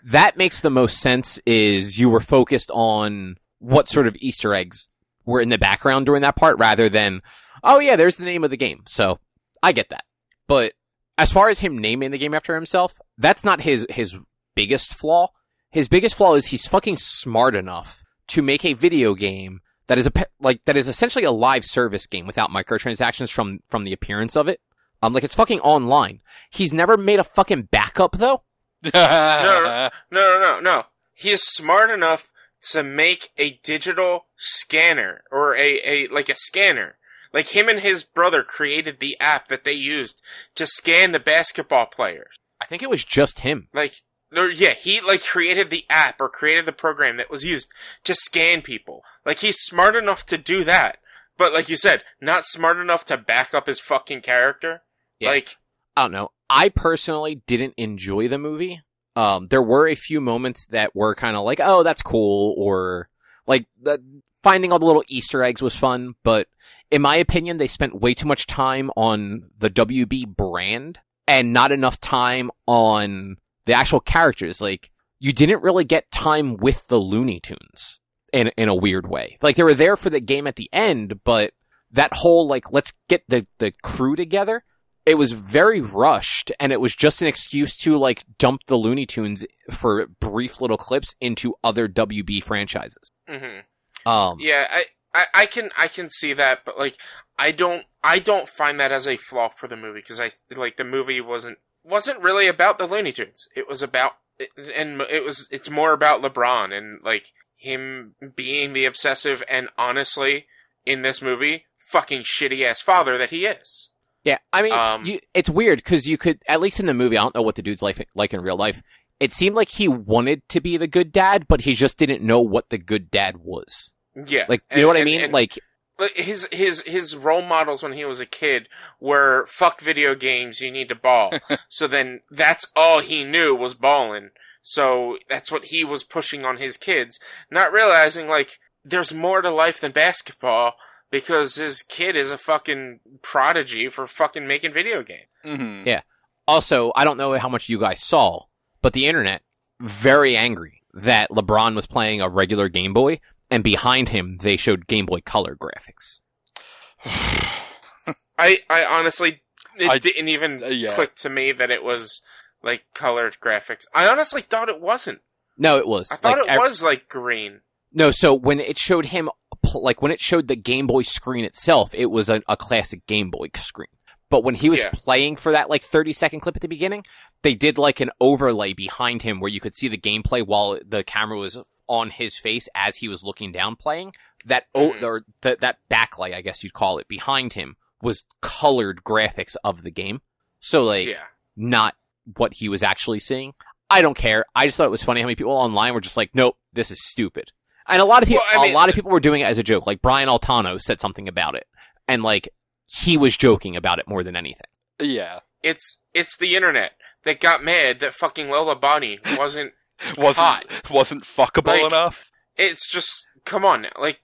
That makes the most sense is you were focused on what sort of Easter eggs were in the background during that part rather than, oh yeah, there's the name of the game. So I get that. But as far as him naming the game after himself, that's not his, his biggest flaw. His biggest flaw is he's fucking smart enough to make a video game that is a, like, that is essentially a live service game without microtransactions from, from the appearance of it. I'm um, like, it's fucking online. He's never made a fucking backup, though. no, no, no, no, no. He is smart enough to make a digital scanner, or a, a like a scanner. Like, him and his brother created the app that they used to scan the basketball players. I think it was just him. Like, no, yeah, he, like, created the app, or created the program that was used to scan people. Like, he's smart enough to do that. But, like you said, not smart enough to back up his fucking character. Yeah. Like, I don't know. I personally didn't enjoy the movie. Um, there were a few moments that were kind of like, oh, that's cool. Or like the, finding all the little Easter eggs was fun. But in my opinion, they spent way too much time on the W B brand and not enough time on the actual characters. Like, you didn't really get time with the Looney Tunes in, in a weird way. Like, they were there for the game at the end, but that whole, like, let's get the, the crew together. It was very rushed, and it was just an excuse to, like, dump the Looney Tunes for brief little clips into other W B franchises. Mm-hmm. Um, yeah, I, I, I can I can see that, but, like, I don't I don't find that as a flaw for the movie, because I like the movie wasn't wasn't really about the Looney Tunes. It was about and it was it's more about LeBron and, like, him being the obsessive and honestly in this movie fucking shitty-ass father that he is. Yeah, I mean, um, you, it's weird, because you could, at least in the movie, I don't know what the dude's life like in real life, it seemed like he wanted to be the good dad, but he just didn't know what the good dad was. Yeah. Like, you and, know what and, I mean? And, like... His his his role models when he was a kid were, fuck video games, you need to ball. So then that's all he knew was balling. So that's what he was pushing on his kids, not realizing, like, there's more to life than basketball, because his kid is a fucking prodigy for fucking making video games. Mm-hmm. Yeah. Also, I don't know how much you guys saw, but the internet, very angry that LeBron was playing a regular Game Boy, and behind him, they showed Game Boy Color graphics. I I honestly, it I, didn't even uh, yeah. click to me that it was, like, colored graphics. I honestly thought it wasn't. No, it was. I thought like, it I, was, like, green. No, so when it showed him, like, when it showed the Game Boy screen itself, it was a, a classic Game Boy screen. But when he was yeah. playing for that, like, thirty-second clip at the beginning, they did, like, an overlay behind him where you could see the gameplay while the camera was on his face as he was looking down playing, that o- mm. or th- that backlight, I guess you'd call it, behind him was colored graphics of the game. So, like, yeah. not what he was actually seeing. I don't care. I just thought it was funny how many people online were just like, nope, this is stupid. And a lot of people, well, I mean, a lot of people were doing it as a joke. Like, Brian Altano said something about it. And, like, he was joking about it more than anything. Yeah. It's, it's the internet that got mad that fucking Lola Bunny wasn't Wasn't hot. wasn't fuckable like, enough. It's just, come on now. Like,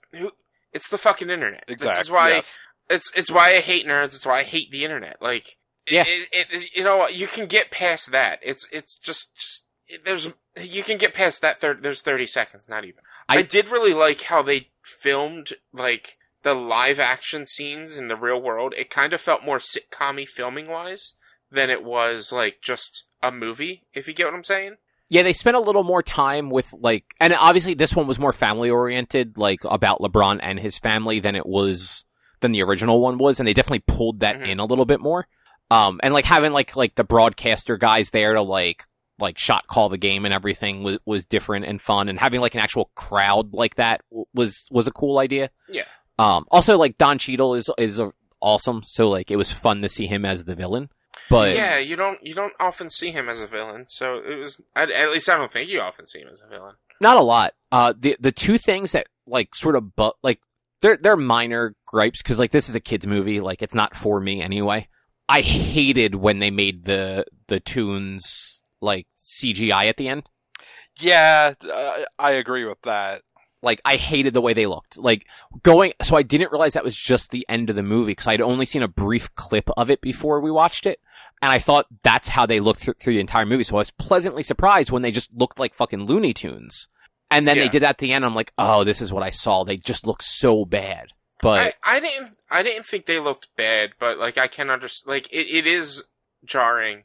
it's the fucking internet. Exactly. This is why yes. it's it's why I hate nerds. It's why I hate the internet. Like, yeah. it, it, it, you know, you can get past that. It's it's just, just there's you can get past that. Thir- there's thirty seconds, not even. I, I did really like how they filmed like the live action scenes in the real world. It kind of felt more sitcom-y filming wise than it was like just a movie. If you get what I'm saying. Yeah, they spent a little more time with, like... And obviously, this one was more family-oriented, like, about LeBron and his family than it was... than the original one was, and they definitely pulled that mm-hmm. in a little bit more. Um, and, like, having, like, like the broadcaster guys there to, like, like shot call the game and everything was, was different and fun, and having, like, an actual crowd like that was was a cool idea. Yeah. Um, also, like, Don Cheadle is is awesome, so, like, it was fun to see him as the villain. But yeah, you don't you don't often see him as a villain, so it was at, at least I don't think you often see him as a villain. Not a lot. Uh, the the two things that like sort of but like they're they're minor gripes because like this is a kids movie, like it's not for me anyway. I hated when they made the the toons like C G I at the end. Yeah, uh, I agree with that. Like, I hated the way they looked. Like, going... So I didn't realize that was just the end of the movie, because I'd only seen a brief clip of it before we watched it, and I thought that's how they looked th- through the entire movie, so I was pleasantly surprised when they just looked like fucking Looney Tunes. And then yeah. they did that at the end, I'm like, oh, this is what I saw. They just look so bad. But... I, I didn't I didn't think they looked bad, but, like, I can understand... Like, it, it is jarring.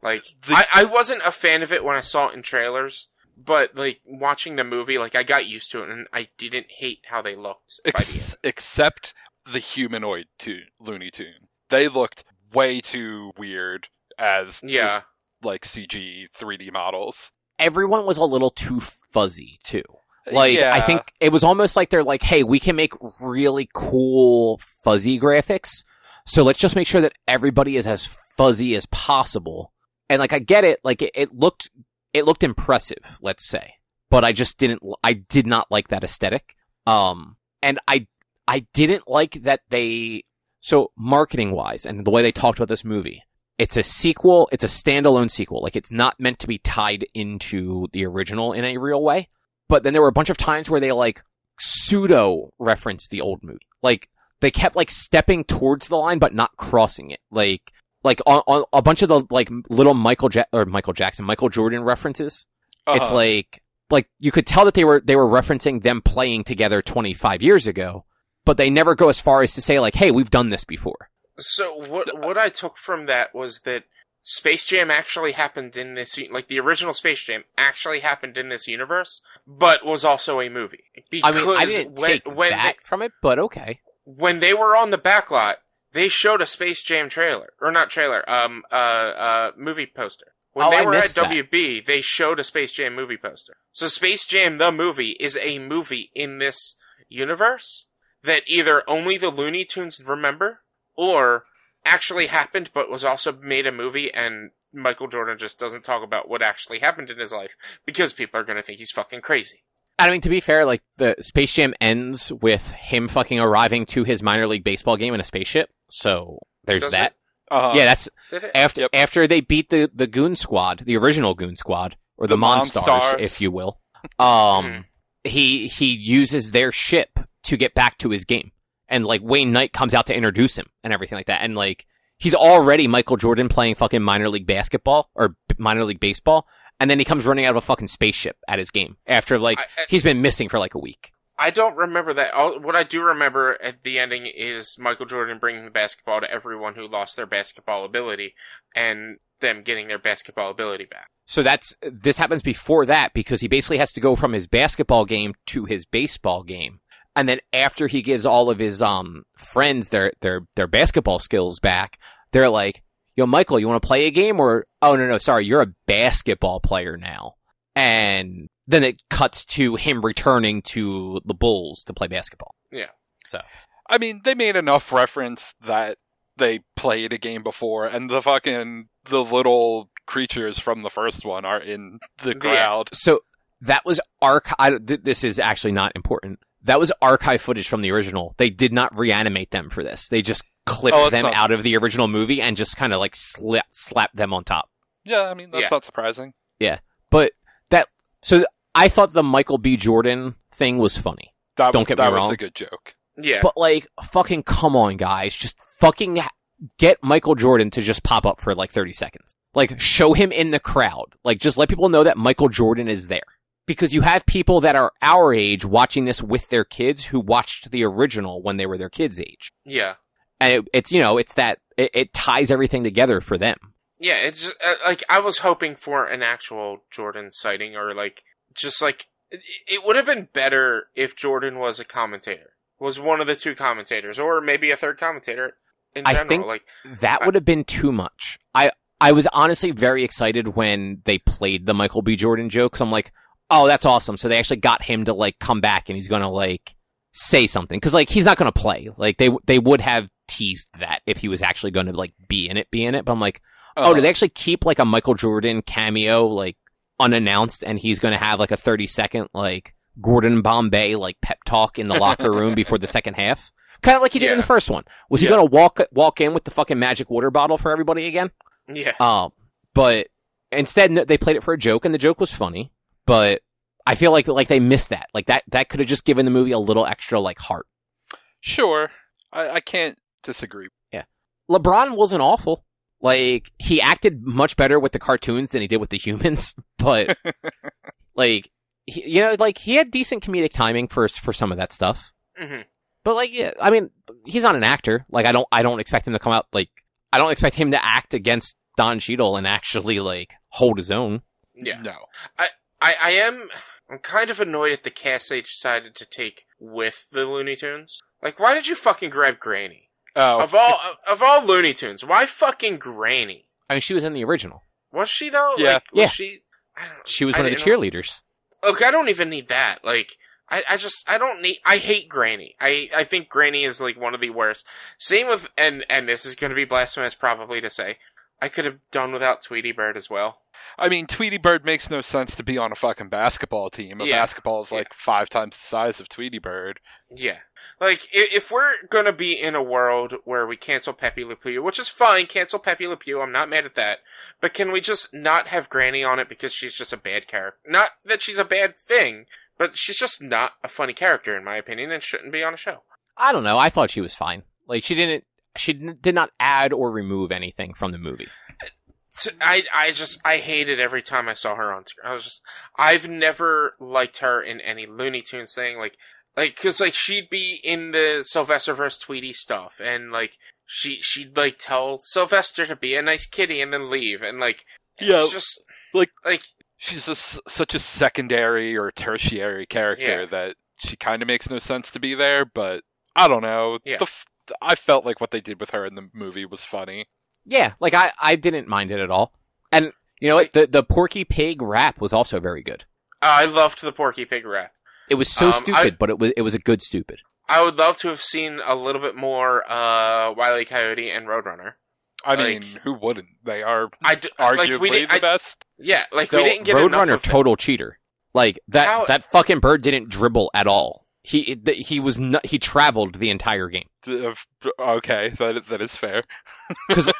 Like, the- I, I wasn't a fan of it when I saw it in trailers. But, like, watching the movie, like, I got used to it, and I didn't hate how they looked. By Ex- the end. Except the humanoid to- Looney Tune. They looked way too weird as, yeah. as, like, C G, three D models. Everyone was a little too fuzzy, too. Like, yeah. I think it was almost like they're like, hey, we can make really cool fuzzy graphics, so let's just make sure that everybody is as fuzzy as possible. And, like, I get it. Like, it, it looked... It looked impressive, let's say, but I just didn't. I did not like that aesthetic, um, and I I didn't like that they. So marketing wise, and the way they talked about this movie, it's a sequel. It's a standalone sequel. Like it's not meant to be tied into the original in a real way. But then there were a bunch of times where they like pseudo referenced the old movie. Like they kept like stepping towards the line, but not crossing it. Like. Like, on, on a bunch of the, like, little Michael ja- or Michael Jackson, Michael Jordan references, uh-huh. it's like, like, you could tell that they were, they were referencing them playing together twenty-five years ago, but they never go as far as to say, like, hey, we've done this before. So, what, what I took from that was that Space Jam actually happened in this, like, the original Space Jam actually happened in this universe, but was also a movie. Because I mean, I didn't when, take when that they, from it, but okay. When they were on the backlot, they showed a Space Jam trailer, or not trailer, um, uh, uh, movie poster. When oh, they were at W B, that. They showed a Space Jam movie poster. So Space Jam the movie is a movie in this universe that either only the Looney Tunes remember or actually happened but was also made a movie, and Michael Jordan just doesn't talk about what actually happened in his life because people are going to think he's fucking crazy. I mean, to be fair, like, the Space Jam ends with him fucking arriving to his minor league baseball game in a spaceship, so there's Does that. Uh-huh. Yeah, that's after yep. after they beat the, the Goon Squad, the original Goon Squad, or the, the Monstars, Monstars, if you will. Um, he he uses their ship to get back to his game, and like Wayne Knight comes out to introduce him and everything like that, and like he's already Michael Jordan playing fucking minor league basketball or minor league baseball. And then he comes running out of a fucking spaceship at his game after, like, I, I, he's been missing for, like, a week. I don't remember that. All, what I do remember at the ending is Michael Jordan bringing the basketball to everyone who lost their basketball ability and them getting their basketball ability back. So that's this happens before that because he basically has to go from his basketball game to his baseball game. And then after he gives all of his um friends their, their, their basketball skills back, they're like, yo, Michael, you want to play a game or... Oh, no, no, sorry. You're a basketball player now. And then it cuts to him returning to the Bulls to play basketball. Yeah. So, I mean, they made enough reference that they played a game before, and the fucking... The little creatures from the first one are in the crowd. Yeah. So, that was archive... Th- this is actually not important. That was archive footage from the original. They did not reanimate them for this. They just... clipped oh, them not... out of the original movie and just kind of like slap slap them on top. Yeah, I mean, that's yeah. not surprising. Yeah, but that... So th- I thought the Michael B. Jordan thing was funny. That Don't was, get that me wrong. That was a good joke. Yeah. But like, fucking come on, guys. Just fucking ha- get Michael Jordan to just pop up for like thirty seconds. Like, show him in the crowd. Like, just let people know that Michael Jordan is there. Because you have people that are our age watching this with their kids who watched the original when they were their kids' age. Yeah. And it, it's, you know, it's that, it, it ties everything together for them. Yeah, it's, just, uh, like, I was hoping for an actual Jordan sighting, or, like, just, like, it, it would have been better if Jordan was a commentator, was one of the two commentators, or maybe a third commentator in general. I think like, that I, would have been too much. I, I was honestly very excited when they played the Michael B. Jordan jokes. I'm like, oh, that's awesome. So they actually got him to, like, come back, and he's gonna, like, say something. Because, like, he's not gonna play. Like, they they would have teased that if he was actually going to like be in it, be in it. But I'm like, oh, uh, do they actually keep like a Michael Jordan cameo like unannounced, and he's going to have like a thirty second like Gordon Bombay like pep talk in the locker room before the second half, kind of like he did yeah. in the first one? Was yeah. he going to walk walk in with the fucking magic water bottle for everybody again? Yeah. Um, but instead they played it for a joke, and the joke was funny. But I feel like like they missed that. Like that that could have just given the movie a little extra like heart. Sure, I, I can't. Disagree. Yeah. LeBron wasn't awful. Like, he acted much better with the cartoons than he did with the humans, but like, he, you know, like he had decent comedic timing for for some of that stuff. Mm-hmm. But like, yeah, I mean, he's not an actor. Like, I don't I don't expect him to come out like I don't expect him to act against Don Cheadle and actually like hold his own. Yeah. No. I I, I am I'm kind of annoyed at the cast they decided to take with the Looney Tunes. Like, why did you fucking grab Granny? Oh. Of all of all Looney Tunes, why fucking Granny? I mean, she was in the original. Was she though? Yeah. Like, was yeah. She, I don't know. She was I one of the cheerleaders. Look, I don't even need that. Like, I, I just, I don't need, I hate Granny. I, I think Granny is like one of the worst. Same with, and, and this is going to be blasphemous probably to say, I could have done without Tweety Bird as well. I mean, Tweety Bird makes no sense to be on a fucking basketball team. A yeah. basketball is like yeah. five times the size of Tweety Bird. Yeah. Like, if we're going to be in a world where we cancel Pepe Le Pew, which is fine, cancel Pepe Le Pew, I'm not mad at that, but can we just not have Granny on it because she's just a bad character? Not that she's a bad thing, but she's just not a funny character, in my opinion, and shouldn't be on a show. I don't know. I thought she was fine. Like, she didn't, she did not add or remove anything from the movie. I, I just, I hated every time I saw her on screen. I was just, I've never liked her in any Looney Tunes thing. Like, like, cause like she'd be in the Sylvester versus Tweety stuff, and like, she, she'd like tell Sylvester to be a nice kitty and then leave. And like, yeah, it's just, like, like, she's a, such a secondary or tertiary character yeah. that she kind of makes no sense to be there, but I don't know. Yeah. The f- I felt like what they did with her in the movie was funny. Yeah, like, I, I didn't mind it at all. And, you know what, the, the Porky Pig rap was also very good. Uh, I loved the Porky Pig rap. It was so um, stupid, I, but it was it was a good stupid. I would love to have seen a little bit more uh, Wile E. Coyote and Roadrunner. I like, mean, who wouldn't? They are I d- arguably like we did, the I, best. Yeah, like, so, we didn't get Roadrunner enough of total it. Cheater. Like, that How? that fucking bird didn't dribble at all. He he was not, he traveled the entire game. Okay, that that is fair. Because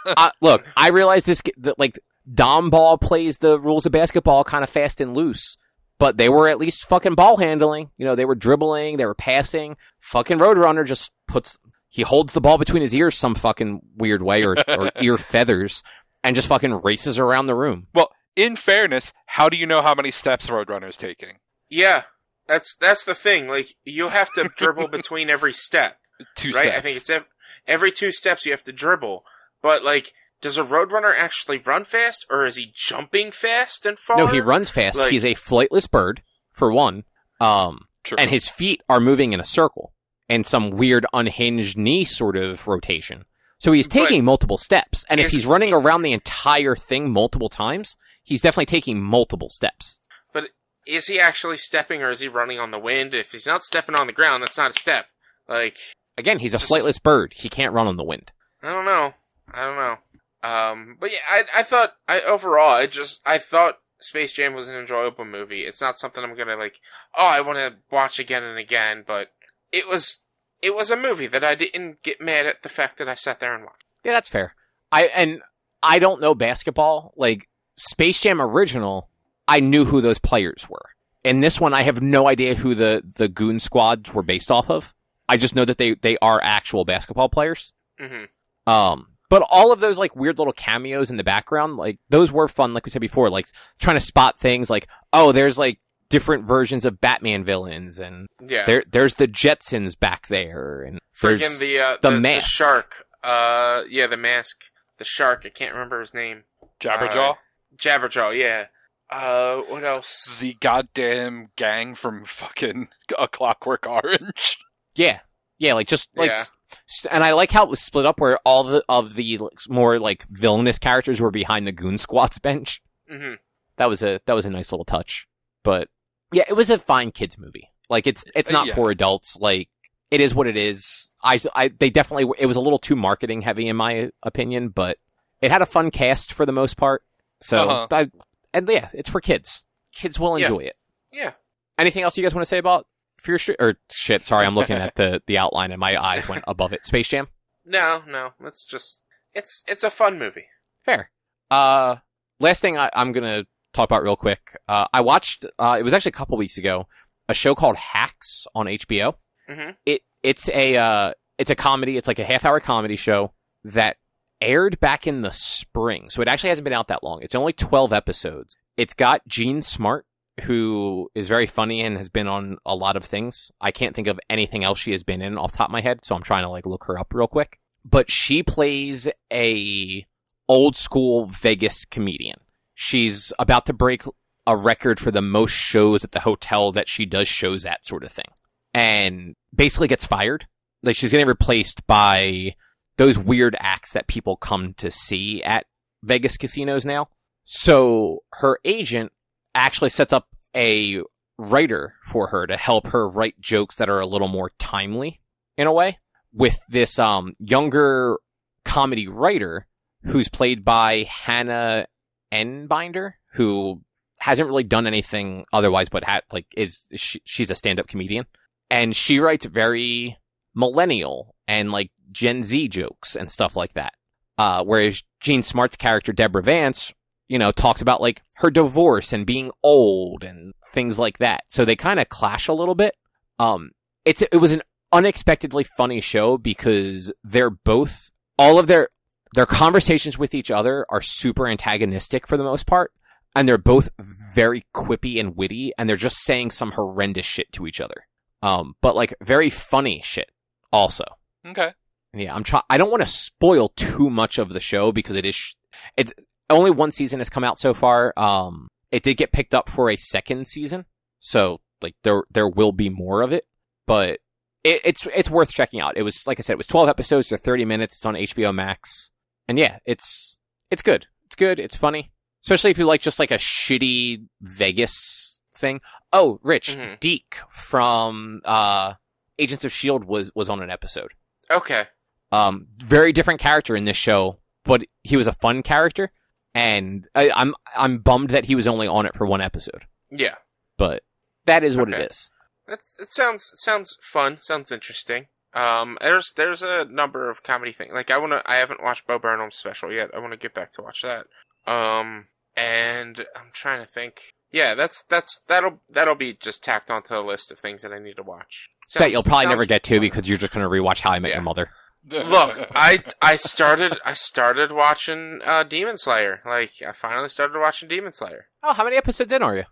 look, I realize this that like Dom Ball plays the rules of basketball kind of fast and loose, but they were at least fucking ball handling. You know, they were dribbling, they were passing. Fucking Roadrunner just puts he holds the ball between his ears some fucking weird way or, or ear feathers and just fucking races around the room. Well, in fairness, how do you know how many steps Roadrunner's taking? Yeah. That's that's the thing. Like, you have to dribble between every step, two right? Steps. I think it's ev- every two steps you have to dribble. But like, does a Roadrunner actually run fast, or is he jumping fast and far? No, he runs fast. Like, he's a flightless bird, for one. Um, true. And his feet are moving in a circle in some weird unhinged knee sort of rotation. So he's taking multiple steps, and if he's running around the entire thing multiple times, he's definitely taking multiple steps. But is he actually stepping, or is he running on the wind? If he's not stepping on the ground, that's not a step. Like, again, he's a just, flightless bird. He can't run on the wind. I don't know. I don't know. Um, but yeah, I, I thought, I, overall, I just, I thought Space Jam was an enjoyable movie. It's not something I'm gonna like, oh, I want to watch again and again, but it was, it was a movie that I didn't get mad at the fact that I sat there and watched. Yeah, that's fair. I, and I don't know basketball. Like, Space Jam original, I knew who those players were. In this one, I have no idea who the, the goon squads were based off of. I just know that they, they are actual basketball players. Mm-hmm. Um, but all of those like weird little cameos in the background, like those were fun. Like we said before, like trying to spot things like, oh, there's like different versions of Batman villains, and yeah. there there's the Jetsons back there, and freaking the uh, the, the, mask. the shark. Uh, yeah, the mask, the shark. I can't remember his name. Jabberjaw. Uh, Jabberjaw. Yeah. Uh, what else? The goddamn gang from fucking A Clockwork Orange. Yeah. Yeah, like, just, like... Yeah. St- and I like how it was split up where all the, of the like, more, like, villainous characters were behind the Goon Squad's bench. Mm-hmm. That was a, that was a nice little touch. But, yeah, it was a fine kids movie. Like, it's it's not yeah. for adults. Like, it is what it is. I, I, they definitely... It was a little too marketing-heavy, in my opinion, but it had a fun cast for the most part. So, uh-huh. I... And yeah, it's for kids. Kids will enjoy yeah. it. Yeah. Anything else you guys want to say about Fear Street? Or shit, sorry, I'm looking at the, the outline and my eyes went above it. Space Jam? No, no. It's just, it's it's a fun movie. Fair. Uh, last thing I, I'm going to talk about real quick. Uh, I watched, uh, it was actually a couple weeks ago, a show called Hacks on H B O. Mm-hmm. It It's a uh, it's a comedy. It's like a half-hour comedy show that aired back in the spring, so it actually hasn't been out that long. It's only twelve episodes. It's got Gene Smart, who is very funny and has been on a lot of things. I can't think of anything else she has been in off the top of my head, so I'm trying to like look her up real quick. But she plays a old school Vegas comedian. She's about to break a record for the most shows at the hotel that she does shows at, sort of thing, and basically gets fired. Like, she's getting replaced by those weird acts that people come to see at Vegas casinos now. So her agent actually sets up a writer for her to help her write jokes that are a little more timely, in a way, with this um, younger comedy writer who's played by Hannah Enbinder, who hasn't really done anything otherwise, but ha- like is she- she's a stand-up comedian. And she writes very millennial and like Gen Z jokes and stuff like that. Uh, whereas Gene Smart's character, Deborah Vance, you know, talks about like her divorce and being old and things like that. So they kind of clash a little bit. Um, it's, it was an unexpectedly funny show because they're both, all of their, their conversations with each other are super antagonistic for the most part. And they're both very quippy and witty, and they're just saying some horrendous shit to each other. Um, but like very funny shit also. Okay. Yeah, I'm try- I don't want to spoil too much of the show because it is sh- it's only one season has come out so far. Um, it did get picked up for a second season, so like there there will be more of it, but it, it's it's worth checking out. It was, like I said, it was twelve episodes, they're thirty minutes. It's on H B O Max, and yeah, it's it's good. It's good. It's funny, especially if you like just like a shitty Vegas thing. Oh, Rich mm-hmm. Deke from uh, Agents of S H I E L D was was on an episode. Okay. Um, very different character in this show, but he was a fun character, and I, I'm I'm bummed that he was only on it for one episode. Yeah, but that is what okay. it is. That's it. Sounds sounds fun. Sounds interesting. Um, there's there's a number of comedy things. Like I wanna, I haven't watched Bo Burnham's special yet. I want to get back to watch that. Um, and I'm trying to think. Yeah, that's that's that'll that'll be just tacked onto the list of things that I need to watch. Sounds, that you'll probably never get to fun. Because you're just gonna rewatch How I Met yeah. Your Mother. Look, I I started I started watching uh, Demon Slayer. Like I finally started watching Demon Slayer. Oh, how many episodes in are you?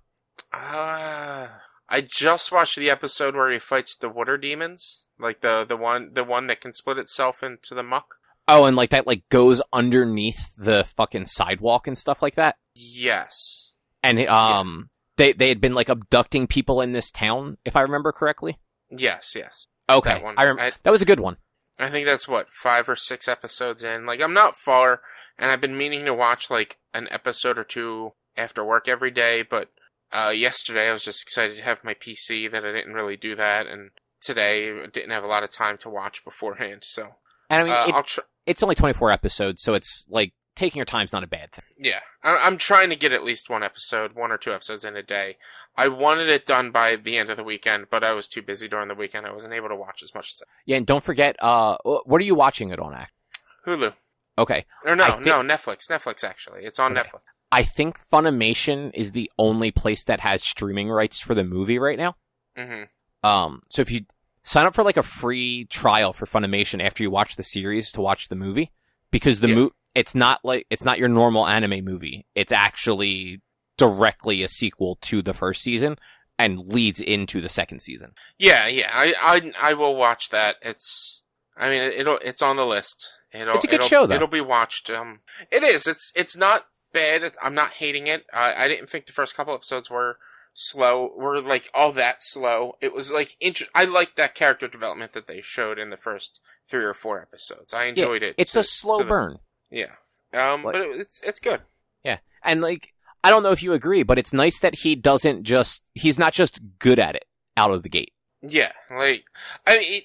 Uh, I just watched the episode where he fights the water demons, like the the one the one that can split itself into the muck. Oh, and like that like goes underneath the fucking sidewalk and stuff like that. Yes. And um, yeah. they they had been like abducting people in this town, if I remember correctly. Yes, yes. Okay, that one. I remember that was a good one. I think that's, what, five or six episodes in. Like, I'm not far, and I've been meaning to watch, like, an episode or two after work every day, but uh, yesterday I was just excited to have my P C that I didn't really do that, and today I didn't have a lot of time to watch beforehand, so... And, I mean, uh, it, I'll tr- it's only twenty-four episodes, so it's, like, taking your time's not a bad thing. Yeah. I- I'm trying to get at least one episode, one or two episodes in a day. I wanted it done by the end of the weekend, but I was too busy during the weekend. I wasn't able to watch as much as I... Yeah, and don't forget, uh, what are you watching it on, actually? Hulu. Okay. Or no, think... no, Netflix. Netflix, actually. It's on okay. Netflix. I think Funimation is the only place that has streaming rights for the movie right now. Mm-hmm. Um, so if you sign up for, like, a free trial for Funimation after you watch the series to watch the movie, because the yeah. movie... It's not like it's not your normal anime movie. It's actually directly a sequel to the first season and leads into the second season. Yeah, yeah. I, I, I will watch that. It's I mean it'll it's on the list. It'll, it's a good it'll, show though. It'll be watched. Um, it is. It's it's not bad. It's, I'm not hating it. I, I didn't think the first couple episodes were slow. Were like all that slow. It was like inter- I liked that character development that they showed in the first three or four episodes. I enjoyed yeah, it. It's to, a slow burn. The, Yeah, um, like, but it, it's it's good. Yeah, and like I don't know if you agree, but it's nice that he doesn't just he's not just good at it out of the gate. Yeah, like I mean,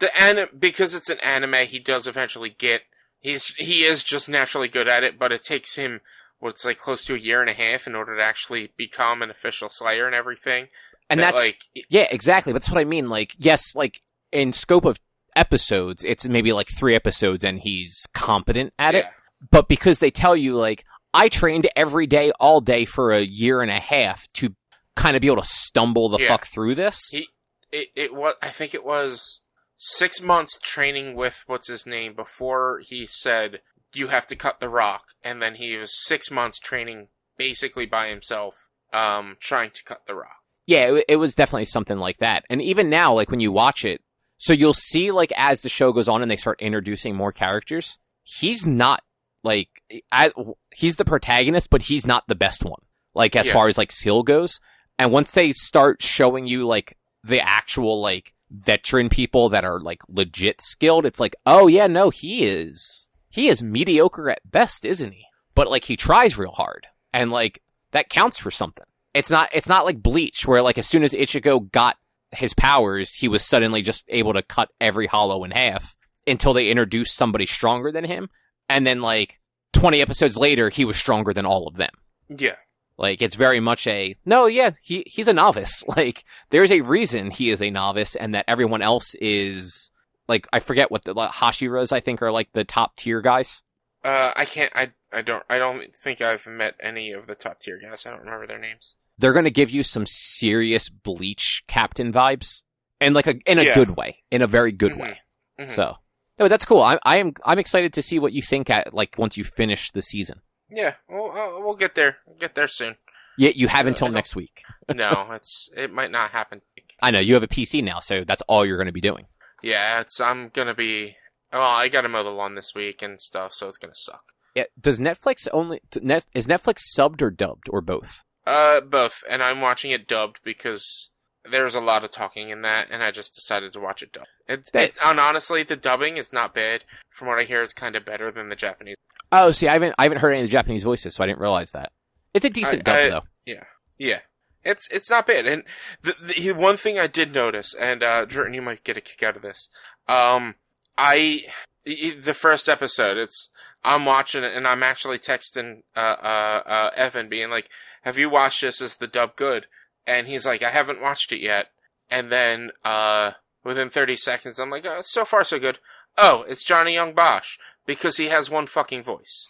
the anime because it's an anime, he does eventually get he's he is just naturally good at it, but it takes him what's well, like close to a year and a half in order to actually become an official Slayer and everything. And that, that's like it, yeah, exactly. That's what I mean. Like yes, like in scope of. Episodes, it's maybe like three episodes and he's competent at yeah. it. But because they tell you, like, I trained every day, all day for a year and a half to kind of be able to stumble the yeah. fuck through this. He, it, it was, I think it was six months training with what's his name before he said, you have to cut the rock. And then he was six months training basically by himself, um, trying to cut the rock. Yeah, it, it was definitely something like that. And even now, like, when you watch it, so you'll see, like, as the show goes on and they start introducing more characters, he's not, like, I, he's the protagonist, but he's not the best one, like, as yeah. far as, like, skill goes. And once they start showing you, like, the actual, like, veteran people that are, like, legit skilled, it's like, oh, yeah, no, he is, he is mediocre at best, isn't he? But, like, he tries real hard. And, like, that counts for something. It's not, it's not like Bleach, where, like, as soon as Ichigo got his powers, he was suddenly just able to cut every hollow in half until they introduced somebody stronger than him. And then, like, twenty episodes later, he was stronger than all of them. Yeah. Like, it's very much a, no, yeah, he he's a novice. Like, there's a reason he is a novice and that everyone else is, like, I forget what the like, Hashiras, I think, are, like, the top tier guys. Uh, I can't, I, I don't, I don't think I've met any of the top tier guys. I don't remember their names. They're going to give you some serious Bleach captain vibes, and like a in a yeah. good way, in a very good mm-hmm. way. Mm-hmm. So, no, that's cool. I, I am I'm excited to see what you think at like once you finish the season. Yeah, we'll uh, we'll get there, we'll get there soon. Yeah, you have uh, until next week. No, it's it might not happen. I know you have a P C now, so that's all you're going to be doing. Yeah, it's I'm going to be. Oh, I got to mow the lawn this week and stuff, so it's going to suck. Yeah, does Netflix only net, is Netflix subbed or dubbed or both? Uh, both, and I'm watching it dubbed because there's a lot of talking in that, and I just decided to watch it dubbed. It, it, and honestly, the dubbing is not bad. From what I hear, it's kind of better than the Japanese. Oh, see, I haven't I haven't heard any of the Japanese voices, so I didn't realize that. It's a decent I, dub, I, though. Yeah, yeah. It's it's not bad. And the, the one thing I did notice, and uh, Jordan, you might get a kick out of this. Um, I the first episode, it's I'm watching it, and I'm actually texting uh, uh, uh, Evan, being like, "Have you watched this? Is the dub good?" And he's like, "I haven't watched it yet." And then uh, within thirty seconds, I'm like, oh, "So far, so good." Oh, it's Johnny Yonbosh because he has one fucking voice.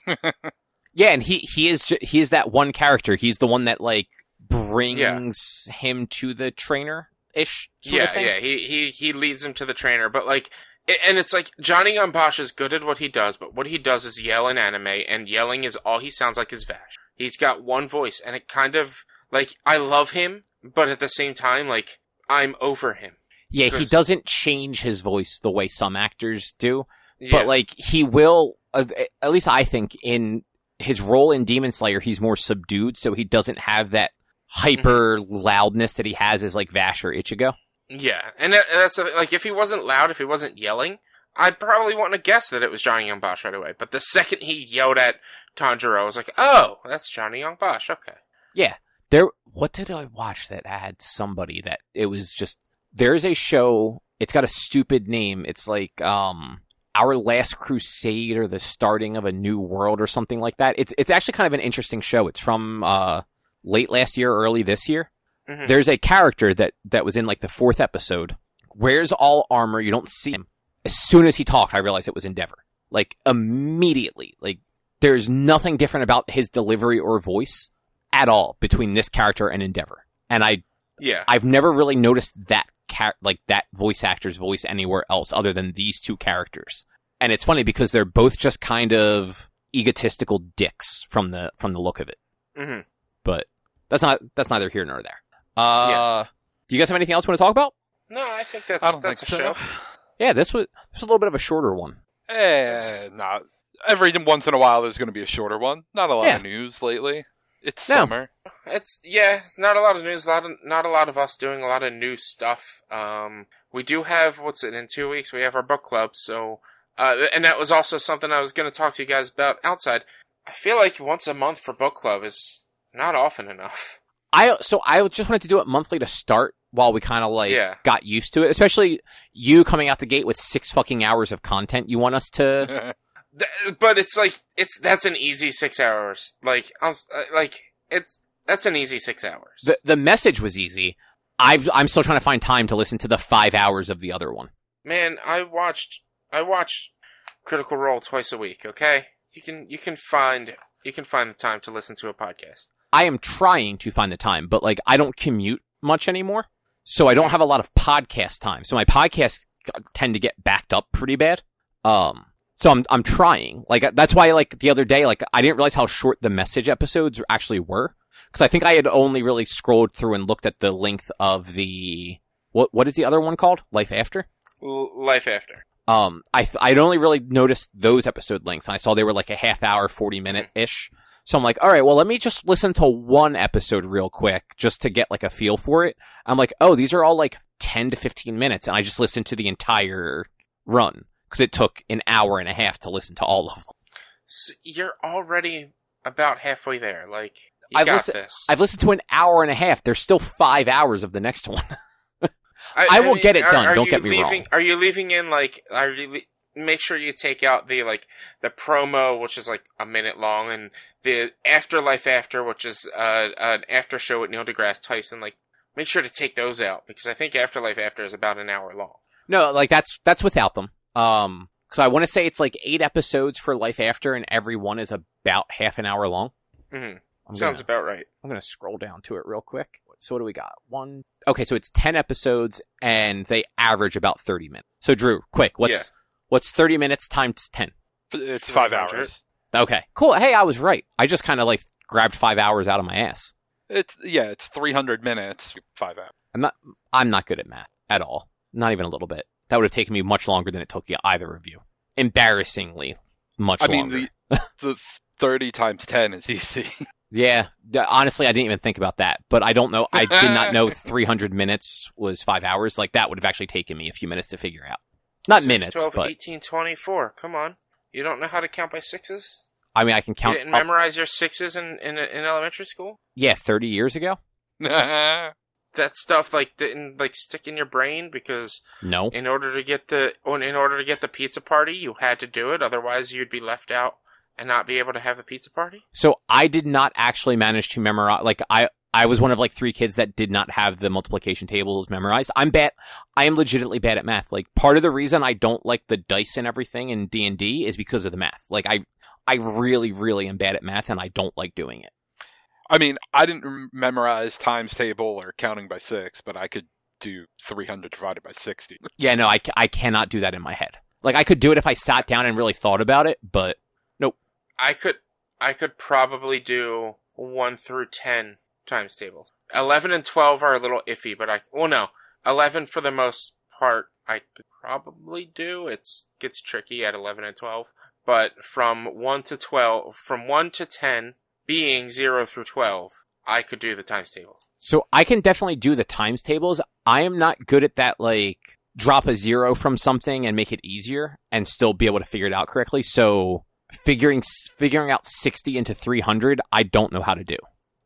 Yeah, and he he is ju- he is that one character. He's the one that like brings yeah. him to the trainer ish. Yeah, of thing. yeah. He he he leads him to the trainer, but like, it, and it's like Johnny Yonbosh is good at what he does, but what he does is yell in anime, and yelling is all he sounds like is Vash. He's got one voice, and it kind of like I love him, but at the same time, like I'm over him. Yeah, he doesn't change his voice the way some actors do, yeah. but like he will. Uh, at least I think in his role in Demon Slayer, he's more subdued, so he doesn't have that hyper mm-hmm. loudness that he has as like Vash or Ichigo. Yeah, and that's a, like if he wasn't loud, if he wasn't yelling, I probably wouldn't have guessed that it was Johnny Yonbosh right away. But the second he yelled at Tanjiro, I was like, "Oh, that's Johnny Yonbosh." Okay. Yeah, there. What did I watch that had somebody that it was just. There's a show, it's got a stupid name. It's like um, Our Last Crusade or The Starting of a New World or something like that. It's it's actually kind of an interesting show. It's from uh, late last year, early this year. Mm-hmm. There's a character that, that was in like the fourth episode. Wears all armor. You don't see him. As soon as he talked, I realized it was Endeavor. Like immediately. Like there's nothing different about his delivery or voice at all between this character and Endeavor. And I, yeah. I've never really noticed that. Car- like that voice actor's voice anywhere else other than these two characters. And it's funny because they're both just kind of egotistical dicks from the from the look of it. Mm-hmm. But that's not that's neither here nor there. Uh, yeah. Do you guys have anything else you want to talk about? No, I think that's I don't that's think a so. show. Yeah, this was, this was a little bit of a shorter one. Eh, no. Every once in a while there's going to be a shorter one. Not a lot yeah. of news lately. It's no. summer. It's yeah. It's not a lot of news. A lot of, not a lot of us doing a lot of new stuff. Um, we do have what's it in two weeks? We have our book club. So, uh, and that was also something I was going to talk to you guys about outside. I feel like once a month for book club is not often enough. I so I just wanted to do it monthly to start while we kind of like yeah. got used to it. Especially you coming out the gate with six fucking hours of content. You want us to. But it's like it's that's an easy six hours. Like I'm like it's that's an easy six hours. The the message was easy. I've I'm still trying to find time to listen to the five hours of the other one. Man, I watched I watched Critical Role twice a week. Okay, you can you can find you can find the time to listen to a podcast. I am trying to find the time, but like I don't commute much anymore, so I don't have a lot of podcast time. So my podcasts tend to get backed up pretty bad. Um. So I'm I'm trying. Like that's why like the other day like I didn't realize how short the message episodes actually were because I think I had only really scrolled through and looked at the length of the what what is the other one called? Life After? Life After. Um I th- I'd only really noticed those episode lengths and I saw they were like a half hour forty minute ish. So I'm like, "All right, well let me just listen to one episode real quick just to get like a feel for it." I'm like, "Oh, these are all like ten to fifteen minutes." And I just listened to the entire run. Because it took an hour and a half to listen to all of them. So you're already about halfway there. Like, you I've got listen- this. I've listened to an hour and a half. There's still five hours of the next one. I, I will I mean, get it are, done. Are Don't get me leaving, wrong. Are you leaving in, like, are you le- make sure you take out the, like, the promo, which is, like, a minute long, and the Afterlife After, which is uh, an after show with Neil deGrasse Tyson. Like, make sure to take those out, because I think Afterlife After is about an hour long. No, like, that's that's without them. Um, so I want to say it's like eight episodes for Life After, and every one is about half an hour long. Mm-hmm. Sounds gonna, about right. I'm going to scroll down to it real quick. So what do we got? One. Okay, so it's ten episodes, and they average about thirty minutes. So Drew, quick, what's yeah. what's thirty minutes times ten? It's five hours. Okay, cool. Hey, I was right. I just kind of like grabbed five hours out of my ass. It's yeah, it's three hundred minutes, five hours. I'm not. I'm not good at math at all. Not even a little bit. That would have taken me much longer than it took you either of you. Embarrassingly much I longer. I mean, the, the thirty times ten is easy. Yeah. Honestly, I didn't even think about that. But I don't know. I did not know three hundred minutes was five hours. Like, that would have actually taken me a few minutes to figure out. Not six, minutes, twelve, but... eighteen, twenty-four. Come on. You don't know how to count by sixes? I mean, I can count... You didn't up... memorize your sixes in, in in elementary school? Yeah, thirty years ago. That stuff like didn't like stick in your brain because no. In order to get the in order to get the pizza party, you had to do it. Otherwise, you'd be left out and not be able to have the pizza party. So I did not actually manage to memorize. Like I, I was one of like three kids that did not have the multiplication tables memorized. I'm bad. I am legitimately bad at math. Like part of the reason I don't like the dice and everything in D and D is because of the math. Like I, I really, really am bad at math, and I don't like doing it. I mean, I didn't memorize times table or counting by six, but I could do three hundred divided by sixty. Yeah, no, I, I cannot do that in my head. Like, I could do it if I sat down and really thought about it, but nope. I could I could probably do one through ten times tables. eleven and twelve are a little iffy, but I... Well, no. eleven, for the most part, I could probably do. It gets tricky at eleven and twelve. But from one to twelve... From one to ten... Being zero through twelve, I could do the times tables. So I can definitely do the times tables. I am not good at that, like, drop a zero from something and make it easier and still be able to figure it out correctly. So figuring figuring out sixty into three hundred, I don't know how to do.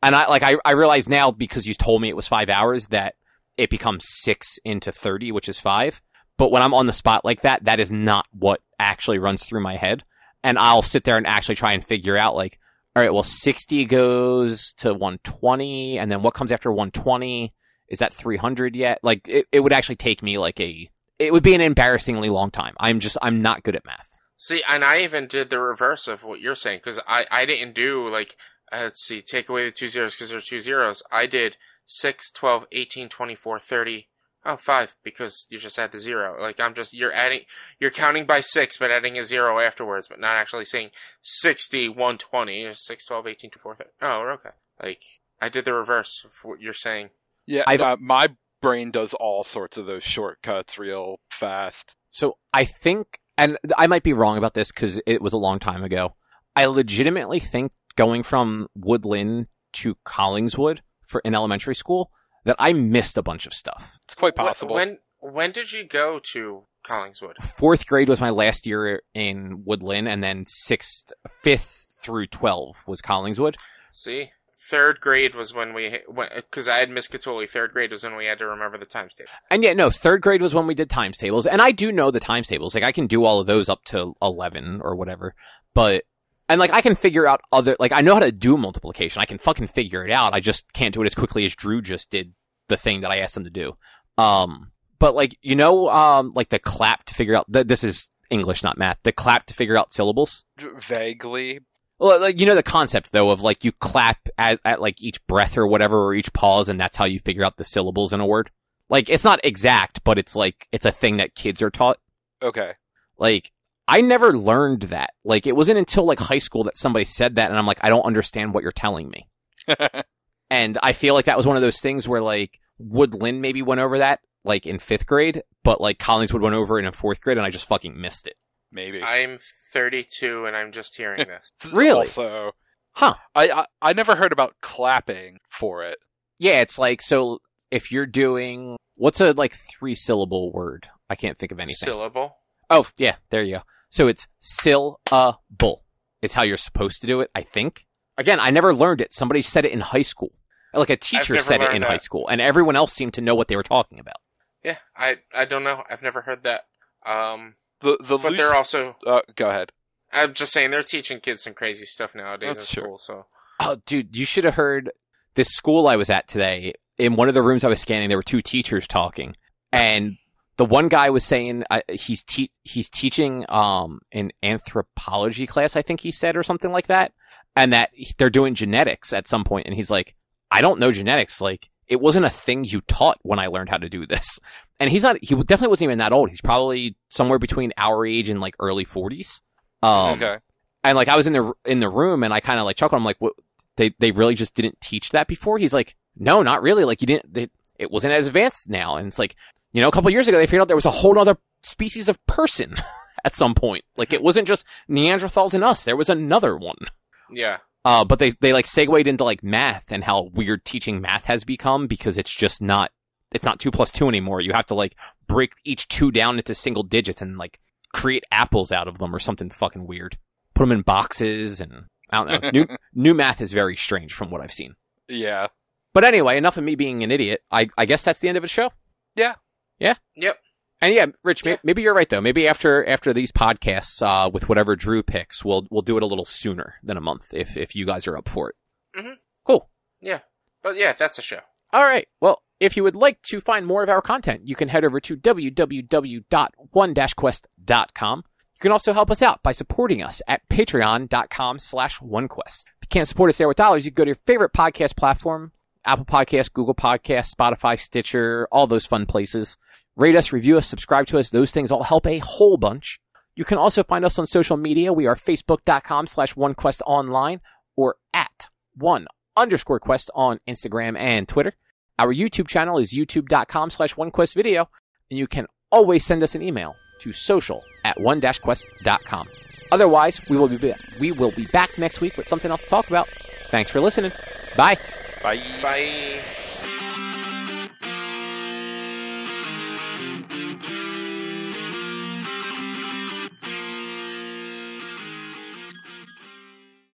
And I like I, I realize now, because you told me it was five hours, that it becomes six into thirty, which is five. But when I'm on the spot like that, that is not what actually runs through my head. And I'll sit there and actually try and figure out, like, all right, well, sixty goes to one twenty, and then what comes after one twenty? Is that three hundred yet? Like, it, it would actually take me, like, a... It would be an embarrassingly long time. I'm just... I'm not good at math. See, and I even did the reverse of what you're saying, because I, I didn't do, like... Uh, let's see, take away the two zeros, because there are two zeros. I did six, twelve, eighteen, twenty-four, thirty... Oh, five, because you just add the zero. Like, I'm just, you're adding, you're counting by six, but adding a zero afterwards, but not actually saying sixty, one twenty, or six, twelve, eighteen, twenty-four, thirty. Oh, we're okay. Like, I did the reverse of what you're saying. Yeah, uh, my brain does all sorts of those shortcuts real fast. So, I think, and I might be wrong about this because it was a long time ago, I legitimately think going from Woodland to Collingswood for in elementary school, that I missed a bunch of stuff. It's quite possible. When when did you go to Collingswood? Fourth grade was my last year in Woodland, and then sixth, fifth through twelve was Collingswood. See, third grade was when we because I had Miss Catulli. Third grade was when we had to remember the times table. And yeah, no, third grade was when we did times tables, and I do know the times tables. Like I can do all of those up to eleven or whatever, but. And, like, I can figure out other... Like, I know how to do multiplication. I can fucking figure it out. I just can't do it as quickly as Drew just did the thing that I asked him to do. Um, but, like, you know, um, like, the clap to figure out... Th- this is English, not math. The clap to figure out syllables? Vaguely. Well, like, you know the concept, though, of, like, you clap at, at, like, each breath or whatever, or each pause, and that's how you figure out the syllables in a word. Like, it's not exact, but it's, like, it's a thing that kids are taught. Okay. Like... I never learned that. Like, it wasn't until, like, high school that somebody said that, and I'm like, I don't understand what you're telling me. And I feel like that was one of those things where, like, Woodland maybe went over that, like, in fifth grade, but, like, Collingswood went over it in fourth grade, and I just fucking missed it. Maybe. I'm thirty-two, and I'm just hearing this. Really? Also, huh. I, I, I never heard about clapping for it. Yeah, it's like, so, if you're doing... What's a, like, three-syllable word? I can't think of anything. Syllable? Oh, yeah, there you go. So it's syllable is how you're supposed to do it, I think. Again, I never learned it. Somebody said it in high school. Like a teacher said it in that. High school, and everyone else seemed to know what they were talking about. Yeah, I, I don't know. I've never heard that. Um, the the But loose, they're also... Uh, go ahead. I'm just saying, they're teaching kids some crazy stuff nowadays That's in true. School, so... Oh, dude, you should have heard this school I was at today. In one of the rooms I was scanning, there were two teachers talking, and... The one guy was saying uh, he's te- he's teaching um, an anthropology class, I think he said, or something like that, and that they're doing genetics at some point, and he's like, I don't know genetics. Like, it wasn't a thing you taught when I learned how to do this. And he's not, he definitely wasn't even that old. He's probably somewhere between our age and, like, early forties. Um, okay. And, like, I was in the in the room, and I kind of, like, chuckled. I'm like, what? They, they really just didn't teach that before? He's like, no, not really. Like, you didn't, they, it wasn't as advanced now. And it's like... You know, a couple of years ago, they figured out there was a whole other species of person at some point. Like, it wasn't just Neanderthals and us. There was another one. Yeah. Uh, but they, they like, segued into, like, math and how weird teaching math has become because it's just not, it's not two plus two anymore. You have to, like, break each two down into single digits and, like, create apples out of them or something fucking weird. Put them in boxes and, I don't know. new, new math is very strange from what I've seen. Yeah. But anyway, enough of me being an idiot. I, I guess that's the end of the show. Yeah. Yeah? Yep. And yeah, Rich, yeah. Maybe, maybe you're right, though. Maybe after after these podcasts uh, with whatever Drew picks, we'll we'll do it a little sooner than a month if, if you guys are up for it. Mm-hmm. Cool. Yeah. But yeah, that's a show. All right. Well, if you would like to find more of our content, you can head over to w w w dot one dash quest dot com. You can also help us out by supporting us at patreon dot com slash one quest. If you can't support us there with dollars, you can go to your favorite podcast platform, Apple Podcasts, Google Podcasts, Spotify, Stitcher, all those fun places. Rate us, review us, subscribe to us. Those things all help a whole bunch. You can also find us on social media. We are facebook dot com slash one quest online or at one underscore quest on Instagram and Twitter. Our YouTube channel is youtube dot com slash one quest video, and you can always send us an email to social at one dash quest dot com. Otherwise, we will be back. we will be back next week with something else to talk about. Thanks for listening. Bye. Bye. Bye.